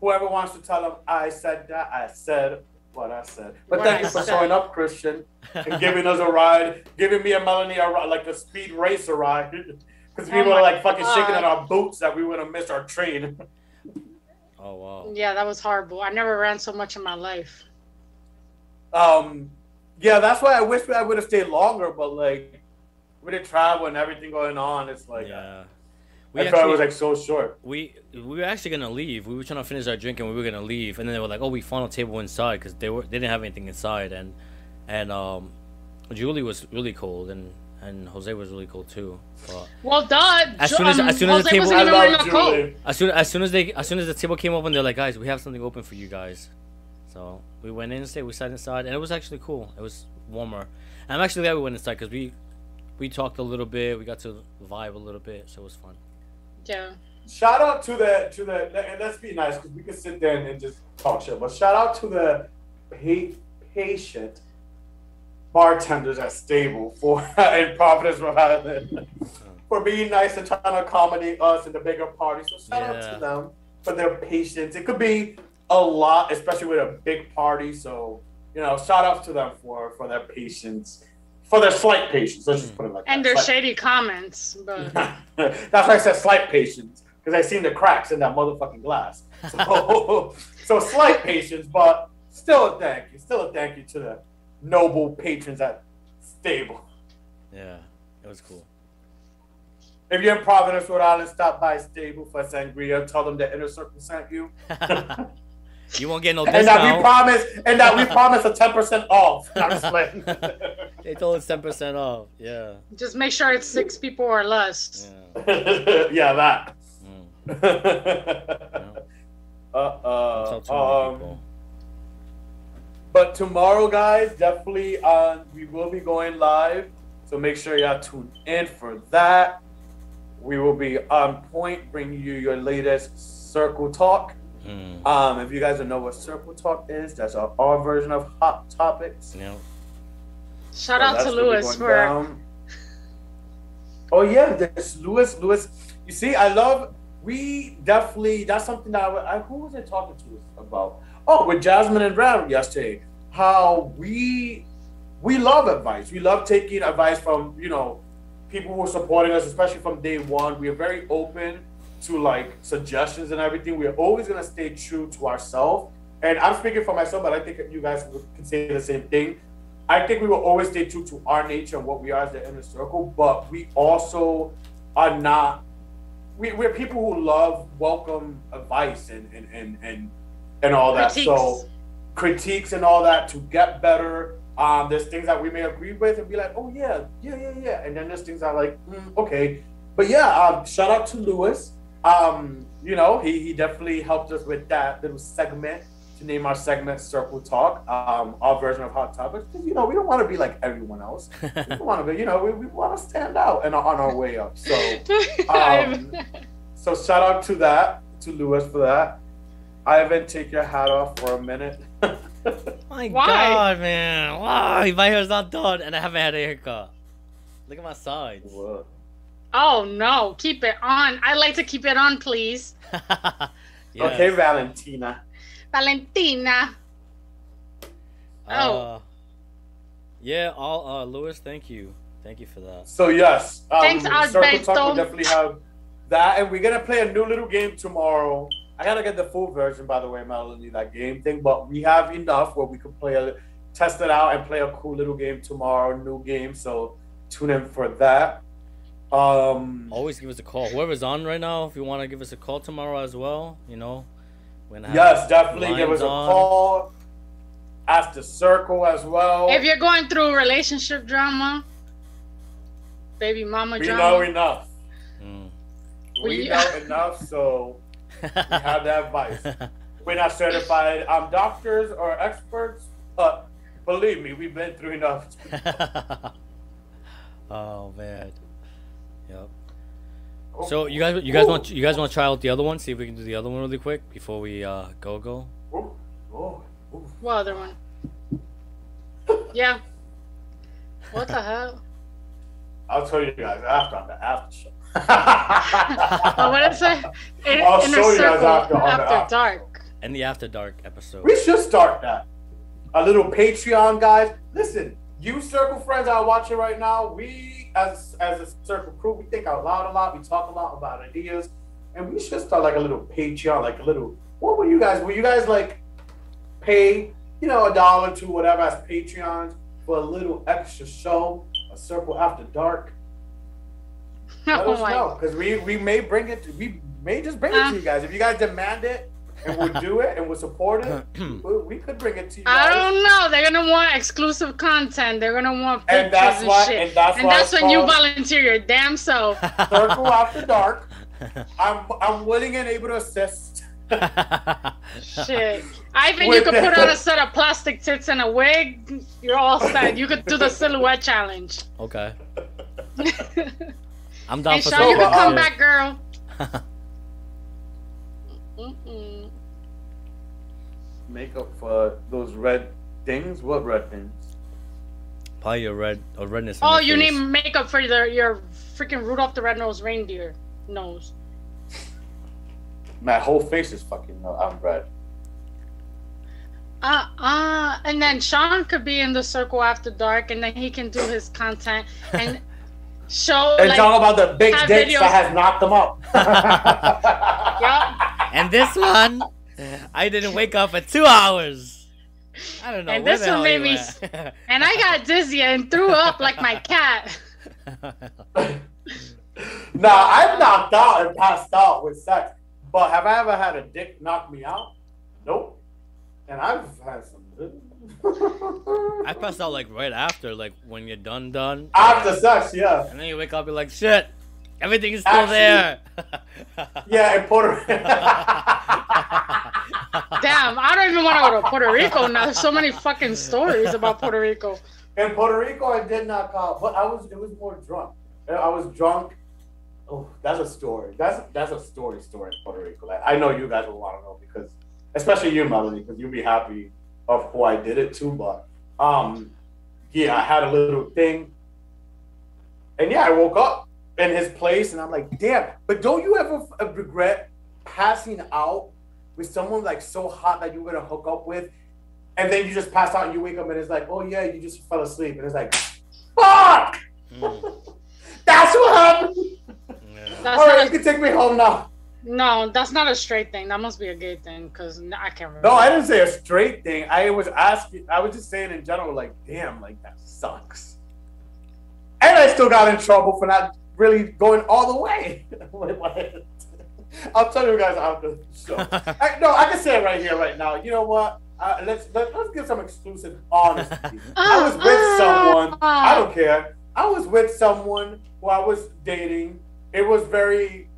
whoever wants to tell him I said that, I said what I said. But thank you for showing up, Christian, and giving us a ride, giving me and Melanie a ride, like a speed racer ride, because we were like fucking shaking in our boots that we would have missed our train. Oh, wow. Yeah, that was horrible. I never ran so much in my life. Yeah, that's why I wish I would have stayed longer, but like with the travel and everything going on, it's like, yeah. That's why it was like so short. We were actually gonna leave. We were trying to finish our drink and we were gonna leave, and then they were like, "Oh, we found a table inside," because they didn't have anything inside, and Julie was really cold and Jose was really cold too. But well, duh. As soon as the table, I love Julie. As soon as the table came open, they're like, "Guys, we have something open for you guys." So we went in and stayed. We sat inside, and it was actually cool. It was warmer. And I'm actually glad we went inside because we talked a little bit. We got to vibe a little bit, so it was fun. Yeah. Shout out to the and let's be nice because we can sit there and just talk shit. But shout out to the patient bartenders at Stable in Providence, Rhode Island, for being nice and trying to accommodate us in the bigger party. So shout out to them for their patience. It could be a lot, especially with a big party. So you know, shout out to them for their patience. For their slight patience, let's just put it like that. And their shady comments. But... That's why I said slight patience, because I seen the cracks in that motherfucking glass. So, so slight patience, but still a thank you. Still a thank you to the noble patrons at Stable. Yeah, that was cool. If you're in Providence, Rhode Island, stop by Stable for sangria. Tell them that Inner Circle sent you. You won't get no discount. And that we promise a 10% off. I'm just playing. They told us 10% off. Yeah. Just make sure it's 6 people or less. Yeah, yeah, that. Yeah. But tomorrow, guys, definitely we will be going live. So make sure y'all tune in for that. We will be on point, bringing you your latest Circle Talk. If you guys don't know what Circle Talk is, that's our version of Hot Topics. Yeah. Shout out to Lewis for. Down. Oh yeah, there's Lewis. Lewis, you see, I love. We definitely. That's something that I who was I talking to about? Oh, with Jasmine and Brown yesterday. How we love advice. We love taking advice from people who are supporting us, especially from day one. We are very open to suggestions and everything. We are always gonna stay true to ourselves. And I'm speaking for myself, but I think you guys can say the same thing. I think we will always stay true to our nature and what we are as the inner circle, but we also are not, we're people who love welcome advice and all that. Critiques. So critiques and all that to get better. There's things that we may agree with and be like, oh yeah. And then there's things that are like, okay. But yeah, shout out to Lewis. He definitely helped us with that little segment. To name our segment Circle Talk, our version of Hot Topics. We don't want to be like everyone else. We don't want to be, we want to stand out and on our way up. So, so shout out to that, to Lewis for that. Ivan, take your hat off for a minute. My God, man! Wow, my hair's not done, and I haven't had a haircut. Look at my sides. Whoa. Oh no, keep it on. I like to keep it on, please. Yes. Okay, Valentina. Lewis, thank you for that. So yes, thanks, Circle Talk, we definitely have that, and we're gonna play a new little game tomorrow. I gotta get the full version, by the way, Melanie, that game thing. But we have enough where we could test it out and play a cool little game tomorrow, new game. So tune in for that. Always give us a call. Whoever's on right now, if you want to give us a call tomorrow as well, yes, definitely give us a call. Ask the circle as well. If you're going through relationship drama, baby mama drama. We know enough. We know enough, so we have the advice. We're not certified doctors or experts, but believe me, we've been through enough. Oh man. Yep. So you guys want to try out the other one? See if we can do the other one really quick before we go. Oh. What other one? Yeah. What the hell? I'll tell you guys after on the after show. Well, what is it? I'll show you guys after dark. And the after dark episode. We should start that. A little Patreon, guys. Listen. You circle friends are watching right now. We, as a circle crew, we think out loud a lot. We talk a lot about ideas, and we should start like a little Patreon, like a little. What were you guys? Will you guys like pay, $1 to whatever as Patreons for a little extra show, a circle after dark? Let us know because we may bring it. We may just bring it to you guys if you guys demand it. And we'll do it, and we'll support it. We could bring it to you. I don't know. They're gonna want exclusive content. They're gonna want pictures and shit. And that's when you volunteer your damn self. Circle after dark. I'm willing and able to assist. Shit, Ivan, you could put on a set of plastic tits and a wig. You're all set. You could do the silhouette challenge. Okay. I'm down for that. You could come back, girl. Makeup for those red things. What red things? Probably your red or redness. Oh, you need makeup for your freaking Rudolph the Red-Nosed Reindeer nose. My whole face is fucking I'm red. And then Sean could be in the circle after dark, and then he can do his content and show and talk about the big dicks videos that has knocked them up. Yep. And this one. I didn't wake up for 2 hours. I don't know. And this one made me. And I got dizzy and threw up like my cat. Nah, I've knocked out and passed out with sex. But have I ever had a dick knock me out? Nope. And I've had some. I passed out like right after, like when you're done. After sex, yeah. And then you wake up, you're like, shit. Everything is still there. Yeah, in Puerto Rico. Damn, I don't even want to go to Puerto Rico now. There's so many fucking stories about Puerto Rico. In Puerto Rico, I did not call, but it was more drunk. I was drunk. Oh, that's a story. That's a story in Puerto Rico. Like, I know you guys will want to know because, especially you, Melanie, because you'll be happy of who I did it to. But yeah, I had a little thing. And yeah, I woke up in his place and I'm like, damn. But don't you ever regret passing out with someone like so hot that you were gonna hook up with, and then you just pass out and you wake up and it's like, oh yeah, you just fell asleep. And it's like, fuck! Mm. That's what happened. Yeah. All right, you can take me home now. No, that's not a straight thing. That must be a gay thing, because I can't remember. No, I didn't say a straight thing. I was asking, I was just saying in general, like, damn, like, that sucks. And I still got in trouble for not really going all the way. I'll tell you guys after the show. I can say it right here, right now. You know what? Let's give some exclusive honesty. I was with someone. I don't care. I was with someone who I was dating. It was very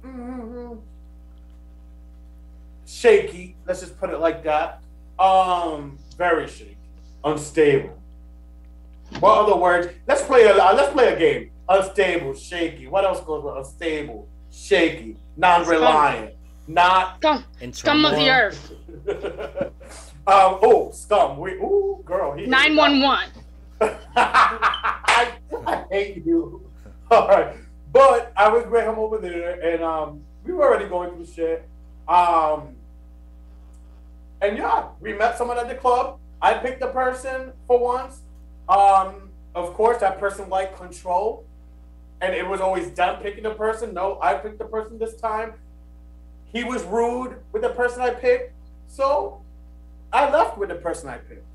shaky. Let's just put it like that. Very shaky, unstable. What other words? Let's play a game. Unstable, shaky. What else goes with unstable, shaky, non-reliant, not scum of the earth. Scum. Ooh, girl. 911. I hate you. All right. But I was with him over there, and we were already going through shit. And yeah, we met someone at the club. I picked the person for once. Of course, that person liked control, and it was always them picking the person. No, I picked the person this time. He was rude with the person I picked, so I left with the person I picked.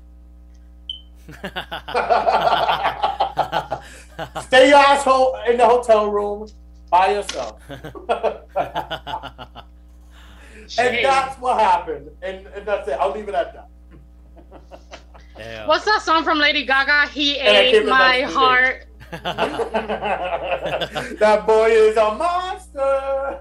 Stay your asshole in the hotel room by yourself. And that's what happened. And that's it. I'll leave it at that. What's that song from Lady Gaga? He ate my heart. That boy is a monster.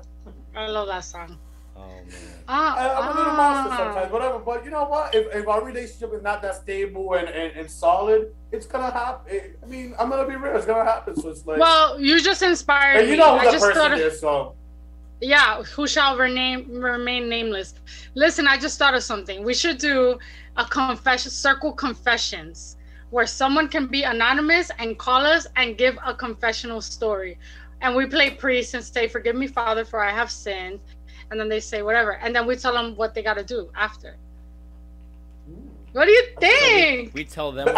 I love that song. Oh, man. I'm a little monster sometimes, whatever. But you know what? If our relationship is not that stable and solid, it's gonna happen. I mean, I'm gonna be real. It's gonna happen. So it's like, well, you just inspired me. And you know who that person is, so. Yeah, who shall remain nameless. Listen, I just thought of something. We should do a confessions, where someone can be anonymous and call us and give a confessional story. And we play priest and say, "Forgive me, Father, for I have sinned." And then they say whatever. And then we tell them what they got to do after. What do you think? We tell them.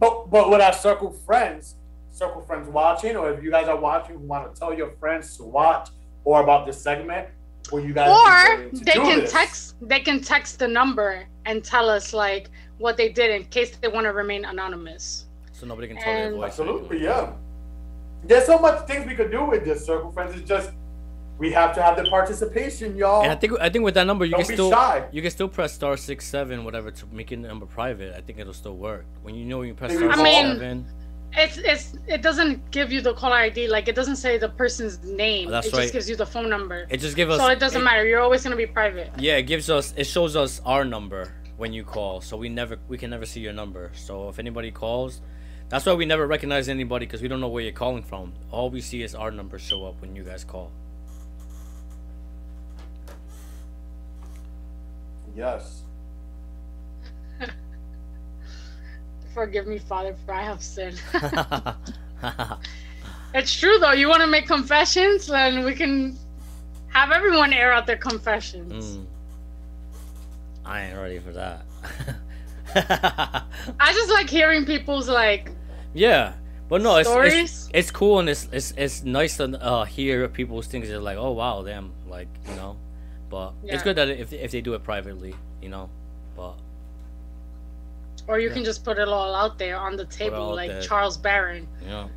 But would our circle friends watching, or if you guys are watching who want to tell your friends to watch, or about this segment, or you guys, or they can text the number and tell us like what they did in case they want to remain anonymous. So nobody can tell their voice. Absolutely, yeah. There's so much things we could do with this circle friends. It's just we have to have the participation, y'all. And I think with that number you can still press *6 7 whatever to make your number private. I think it'll still work when you press *7. It doesn't give you the caller ID. Like, it doesn't say the person's name. That's right. It just gives you the phone number. It just gives us. So it doesn't matter. You're always gonna be private. Yeah, it shows us our number when you call. So we can never see your number. So if anybody calls, that's why we never recognize anybody, because we don't know where you're calling from. All we see is our number show up when you guys call. Yes. Forgive me, Father, for I have sinned. It's true, though. You want to make confessions, then we can have everyone air out their confessions. I ain't ready for that. I just like hearing people's yeah, but no, stories. It's cool, and it's nice to hear people's things. They're like, oh wow, damn, like, you know. But yeah, it's good that if they do it privately, you know. But or you can just put it all out there on the table, like there. Charles Barron. Yeah.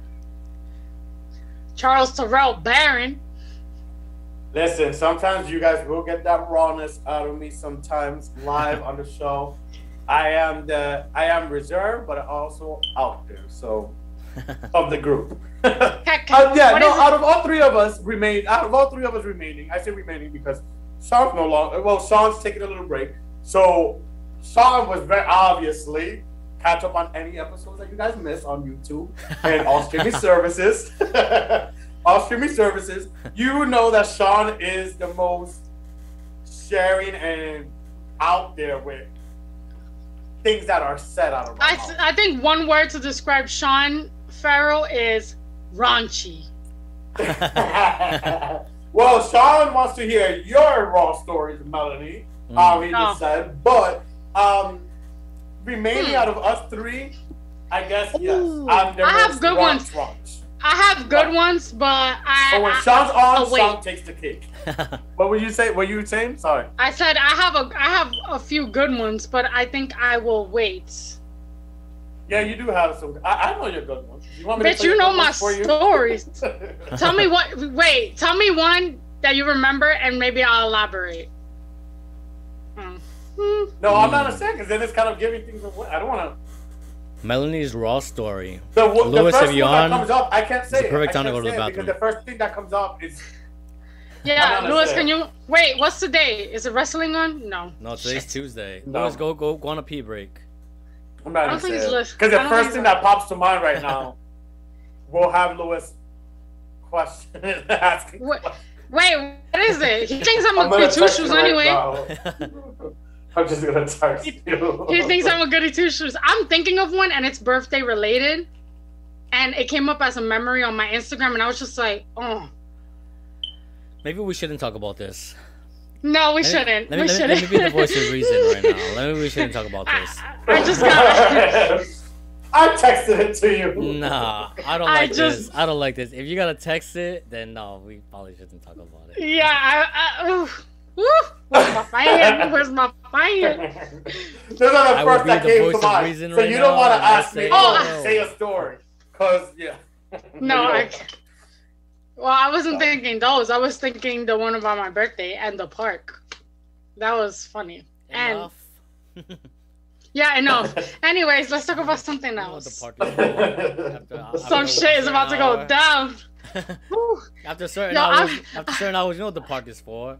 Charles Terrell Barron. Listen, sometimes you guys will get that rawness out of me sometimes live on the show. I am reserved, but also out there. So of the group. Out of all three of us remaining, I say remaining because Sean's no longer. Well, Sean's taking a little break. So Sean was very obviously catch up on any episodes that you guys missed on YouTube and all streaming services. You know that Sean is the most sharing and out there with things that are said out of my mouth. I think one word to describe Sean Farrell is raunchy. Well, Sean wants to hear your raw stories, Melanie. He just said, but remaining out of us three, I guess yes. I have good ones, but when Sean's on, Sean takes the cake. What would you say? What you were saying? Sorry. I said I have a few good ones, but I think I will wait. Yeah, you do have some. I know your good ones. You want me to you know my stories. Tell me what. Wait. Tell me one that you remember, and maybe I'll elaborate. No, I'm not upset because then it's kind of giving things away. I don't want to. Melanie's raw story. The first thing that comes up, I can't say. It's perfect time to go to the bathroom. Because the first thing that comes up is. Yeah, Louis, can you wait? What's the day? Is it wrestling on? No. No, today's Tuesday. No. Louis, go on a pee break. I'm not gonna say it. Because the first thing that pops to mind right now, we'll have Louis question asking. Wait, what is it? He thinks I'm a goody two shoes anyway. I'm just gonna text you. He thinks I'm a goody two shoes. I'm thinking of one, and it's birthday related, and it came up as a memory on my Instagram, and I was just like, oh. Maybe we shouldn't talk about this. No, we shouldn't. Let me be the voice of reason right now. We shouldn't talk about this. I just got. I texted it to you. Nah, I don't like this. I don't like this. If you gotta text it, then no, we probably shouldn't talk about it. Yeah, where's my fire? Where's my fire? Those are the first that came to mind. So you don't want to ask me to say a story, cause yeah. No, I can't. Well, I wasn't thinking those. I was thinking the one about my birthday and the park. That was funny. Enough. And yeah, enough. Anyways, let's talk about something else. Some shit is about to go down. After certain hours, you know what the park is for.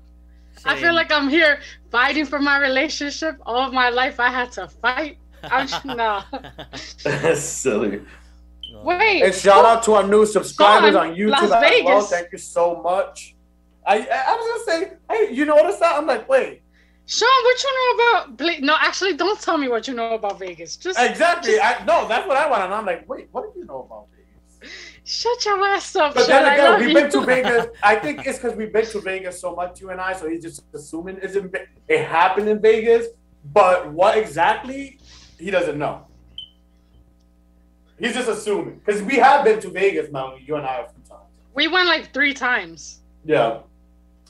I feel like I'm here fighting for my relationship. All of my life, I had to fight. That's silly. Wait. And shout out to our new subscribers on YouTube as well. Thank you so much. I was gonna say, hey, you notice that? I'm like, wait, Sean, what you know about? No, actually, don't tell me what you know about Vegas. Just exactly. No, that's what I want, and I'm like, wait, what do you know about Vegas? Shut your ass up. But then again, we've been to Vegas. I think it's because we've been to Vegas so much, you and I. So he's just assuming it happened in Vegas, but what exactly? He doesn't know. He's just assuming. Because we have been to Vegas, Melanie, you and I have a few times. We went like 3 times. Yeah.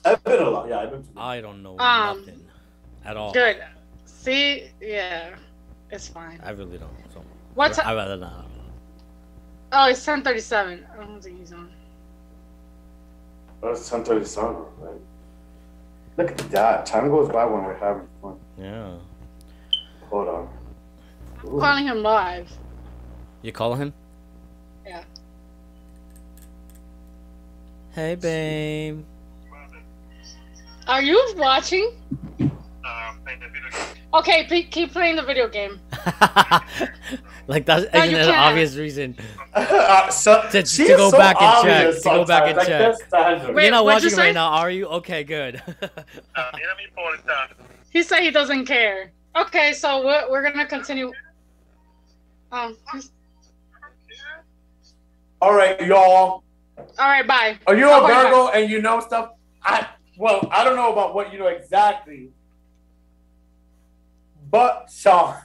I've been a lot. Yeah, I've been to Vegas. I don't know nothing at all. Good. See? Yeah. It's fine. I really don't. So what's I'd rather not. Oh, it's 10:37. I don't think he's on. Oh, it's 10:37. Right? Look at that. Time goes by when we're having fun. Yeah. Hold on. Ooh. I'm calling him live. You call him? Yeah. Hey, babe. Are you watching? No, I'm playing the video game. Okay, keep playing the video game. Like that's an obvious reason. To go back and check. To go back and check. You're not watching right now, are you? Okay, good. He said he doesn't care. Okay, so we're gonna continue. All right, y'all. All right, bye. Are you a Virgo and you know stuff? I don't know about what you know exactly. But, Sean,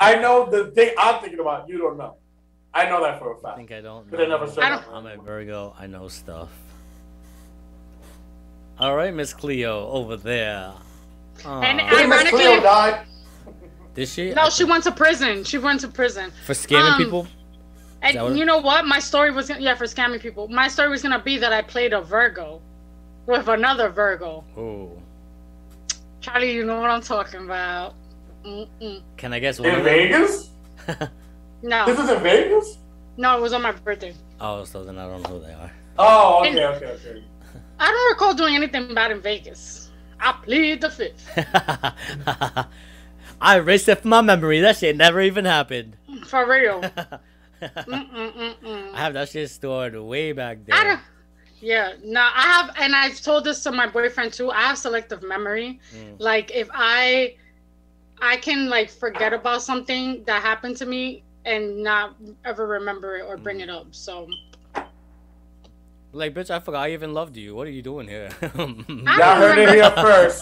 I know the thing I'm thinking about, you don't know. I know that for a fact. I think I don't know. I'm a Virgo. I know stuff. All right, Miss Cleo over there. And Miss Cleo died. Did she? No, she went to prison. She went to prison. For scamming people? And you know what? My story was for scamming people. My story was gonna be that I played a Virgo with another Virgo. Oh, Charlie, you know what I'm talking about. Can I guess? In Vegas? No. This is in Vegas? No, it was on my birthday. Oh, so then I don't know who they are. Oh, okay. I don't recall doing anything bad in Vegas. I plead the fifth. I erased it from my memory. That shit never even happened. For real. I have that shit stored way back there. I have, and I've told this to my boyfriend too. I have selective memory. Like if I I can like forget about something that happened to me and not ever remember it or bring it up. So like, bitch, I forgot I even loved you. What are you doing here? Y'all heard it here first.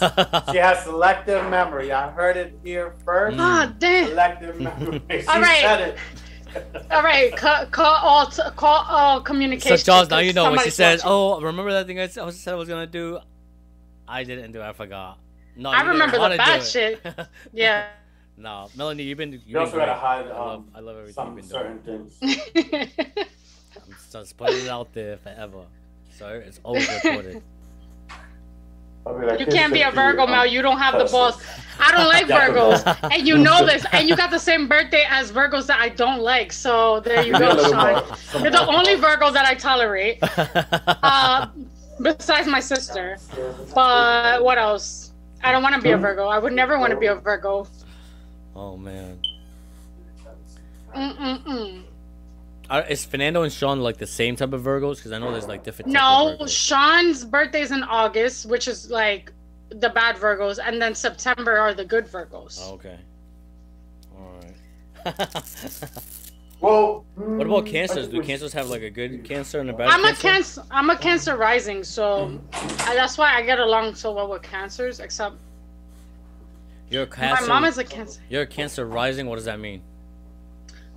She has selective memory. Y'all heard it here first. Oh, damn. Selective memory. She said it. All right. Call all communication. So, Charles, now you know when she says, oh, remember that thing I said I was going to do? I didn't do it. I forgot. No, I remember the bad shit. Yeah. No, Melanie, you also got to hide I love everything you've been doing. Certain things. I'm just putting it out there forever, so it's always recorded. You can't be a Virgo, Mel. You don't have the balls. I don't like Virgos, and you know this. And you got the same birthday as Virgos that I don't like. So there you go, Sean. You're the only Virgo that I tolerate, besides my sister. But what else? I don't want to be a Virgo. I would never want to be a Virgo. Oh man. Is Fernando and Sean like the same type of Virgos? Because I know there's like different. No, Sean's birthday is in August, which is like the bad Virgos, and then September are the good Virgos. Oh, okay. All right. Well, what about Cancers? Do Cancers have like a good Cancer and a bad? I'm a Cancer rising, so that's why I get along so well with Cancers. Except you're a Cancer. My mom is a Cancer. You're a Cancer rising. What does that mean?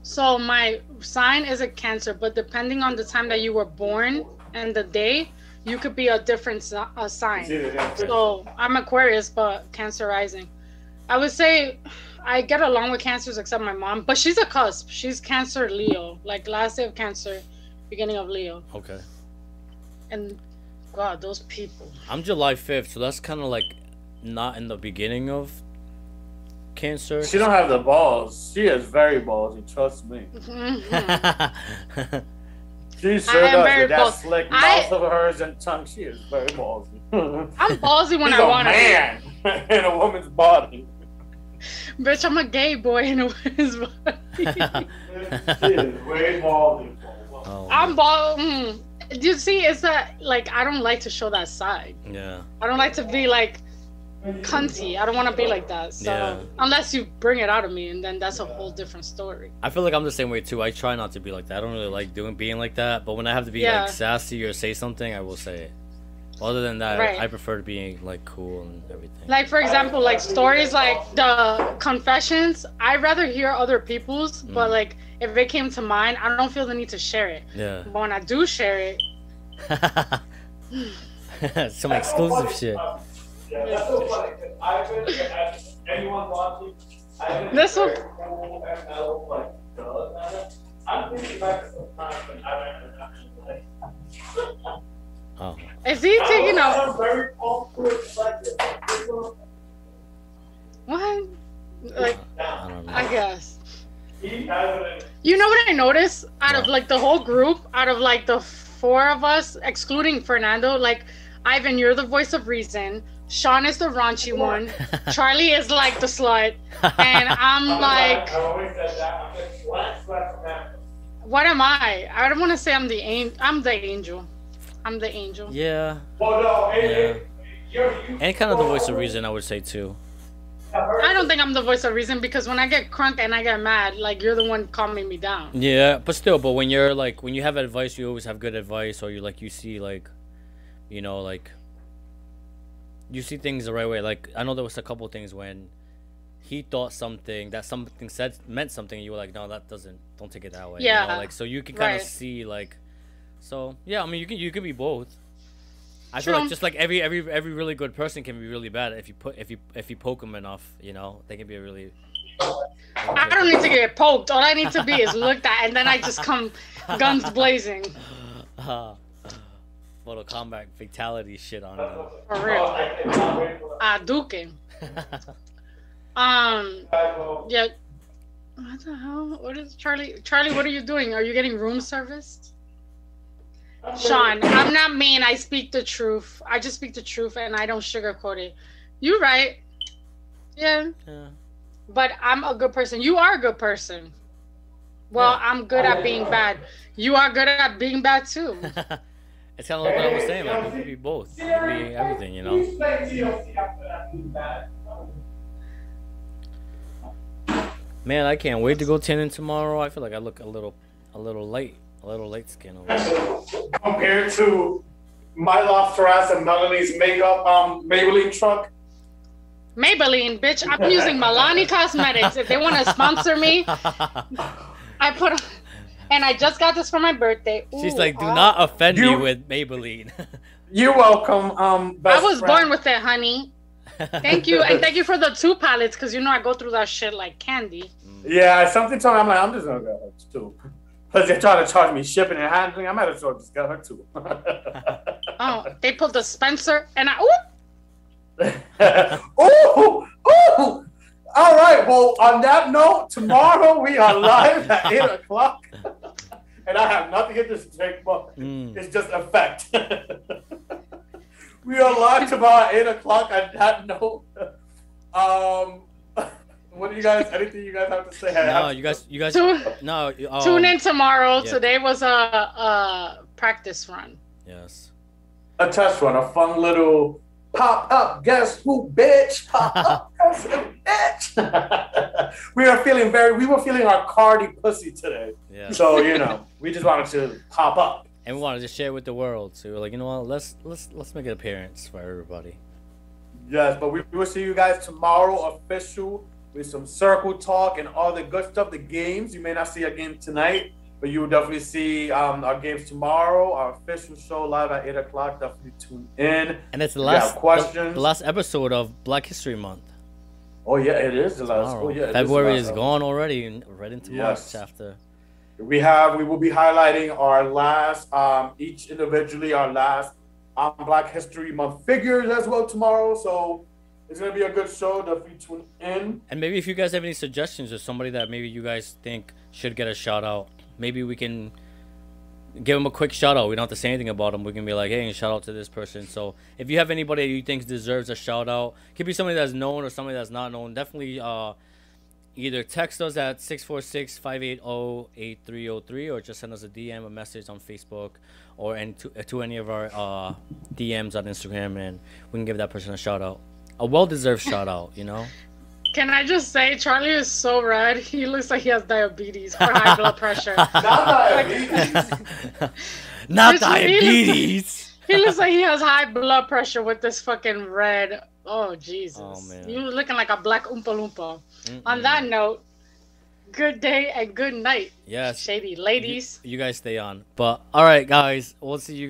So my sign is a Cancer, but depending on the time that you were born and the day, you could be a different sign. So I'm Aquarius, but Cancer rising. I would say I get along with Cancers except my mom, but she's a cusp. She's Cancer Leo, like last day of Cancer, beginning of Leo. Okay. And God, those people. I'm July 5th, so that's kind of like not in the beginning of Cancer. She don't have the balls. She is very ballsy. Trust me. She sure does. That slick mouth of hers and tongue. She is very ballsy. I'm ballsy when I want to. Man in a woman's body. Bitch, I'm a gay boy in a woman's body. She is way ballsy. Oh. I'm ball. You see, it's that like I don't like to show that side. Yeah. I don't like to be like cunty. I don't want to be like that, so yeah. Unless you bring it out of me, and then that's a whole different story. I feel like I'm the same way too. I try not to be like that. I don't really like being like that, but when I have to be like sassy or say something, I will say it. Other than that, I prefer to be like cool and everything. Like for example, like stories like the confessions, I'd rather hear other people's, but like if it came to mine, I don't feel the need to share it. Yeah, but when I do share it some exclusive shit. Yeah, that's so funny. I've been at anyone watching. This one. I'm thinking back to some time when I remember that. Oh. Is he taking out? I'm very awkward. What? Like, I don't know. I guess. You know what I noticed? Out of like the whole group, out of like the four of us, excluding Fernando, like Ivan, you're the voice of reason. Sean is the raunchy one. Charlie is like the slut, and I'm like, what am I? I don't want to say I'm the angel. I'm the angel. I'm the angel. Yeah. And kind of the voice of reason, I would say too. I don't think I'm the voice of reason because when I get crunk and I get mad, like you're the one calming me down. Yeah, but still, but when you're like, when you have advice, you always have good advice, or you like, you see like, you know, like, you see things the right way. Like I know there was a couple of things when he thought something that something said meant something, and you were like, no, that doesn't. Don't take it that way. Yeah. You know? Like so, you can kind of see like. So yeah, I mean, you can be both. I feel like just like every really good person can be really bad if you put if you poke them enough. You know, they can be a really. I don't need to get poked. All I need to be is looked at, and then I just come guns blazing. Mortal Kombat fatality shit on him. For real. Duke. Yeah. What the hell? What is Charlie? Charlie, what are you doing? Are you getting room service? Sean, I'm not mean. I speak the truth. I just speak the truth and I don't sugarcoat it. You're right. Yeah. But I'm a good person. You are a good person. Well, yeah. I'm good at being bad. You are good at being bad too. It's kind of like what I was saying, like, it could be both. It could be everything, you know? Man, I can't wait to go tanning tomorrow. I feel like I look a little light skin over here. Compared to my Loftras and Melanie's makeup Maybelline truck. Maybelline, bitch. I'm using Milani Cosmetics. If they want to sponsor me, I put on, and I just got this for my birthday. Ooh, she's like, do not offend me with Maybelline. You're welcome. I was born with it, honey. Thank you. And thank you for the 2 palettes because, you know, I go through that shit like candy. Yeah, something told me, I'm like, I'm just going to get her 2. Because they're trying to charge me shipping and handling. I might as well just get her 2. Oh, they pulled the Spencer and I, ooh. Ooh, ooh. All right. Well, on that note, tomorrow we are live at 8 o'clock, and I have nothing in this drink, but it's just a fact. We are live tomorrow at 8 o'clock. On that note, what do you guys? Anything you guys have to say? No, you guys. Tune in tomorrow. Yeah. Today was a practice run. Yes. A test run. A fun little. Pop up, guess who, bitch? Pop up, guess who, bitch? we were feeling our Cardi pussy today. Yeah. So, you know, we just wanted to pop up. And we wanted to share with the world. So we were like, you know what, let's make an appearance for everybody. Yes, but we will see you guys tomorrow official with some circle talk and all the good stuff, the games. You may not see a game tonight, but you will definitely see our games tomorrow. Our official show live at 8 o'clock. Definitely tune in. And it's the last episode of Black History Month. Oh yeah, it is the last. Tomorrow. Oh yeah, February is gone already, and right into March after. We will be highlighting our last each individually our last Black History Month figures as well tomorrow. So. It's going to be a good show. Definitely tune in. And maybe if you guys have any suggestions or somebody that maybe you guys think should get a shout out, maybe we can give them a quick shout out. We don't have to say anything about them. We can be like, hey, shout out to this person. So if you have anybody you think deserves a shout out, it could be somebody that's known or somebody that's not known. Definitely either text us at 646-580-8303 or just send us a DM, a message on Facebook or to any of our DMs on Instagram, and we can give that person a shout out. A well-deserved shout-out, you know? Can I just say, Charlie is so red. He looks like he has diabetes or high blood pressure. Not diabetes. Not diabetes. He looks like he has high blood pressure with this fucking red. Oh, Jesus. Oh, man. You're looking like a black Oompa Loompa. On that note, good day and good night. Yes. Shady ladies. You guys stay on. But, all right, guys. We'll see you guys.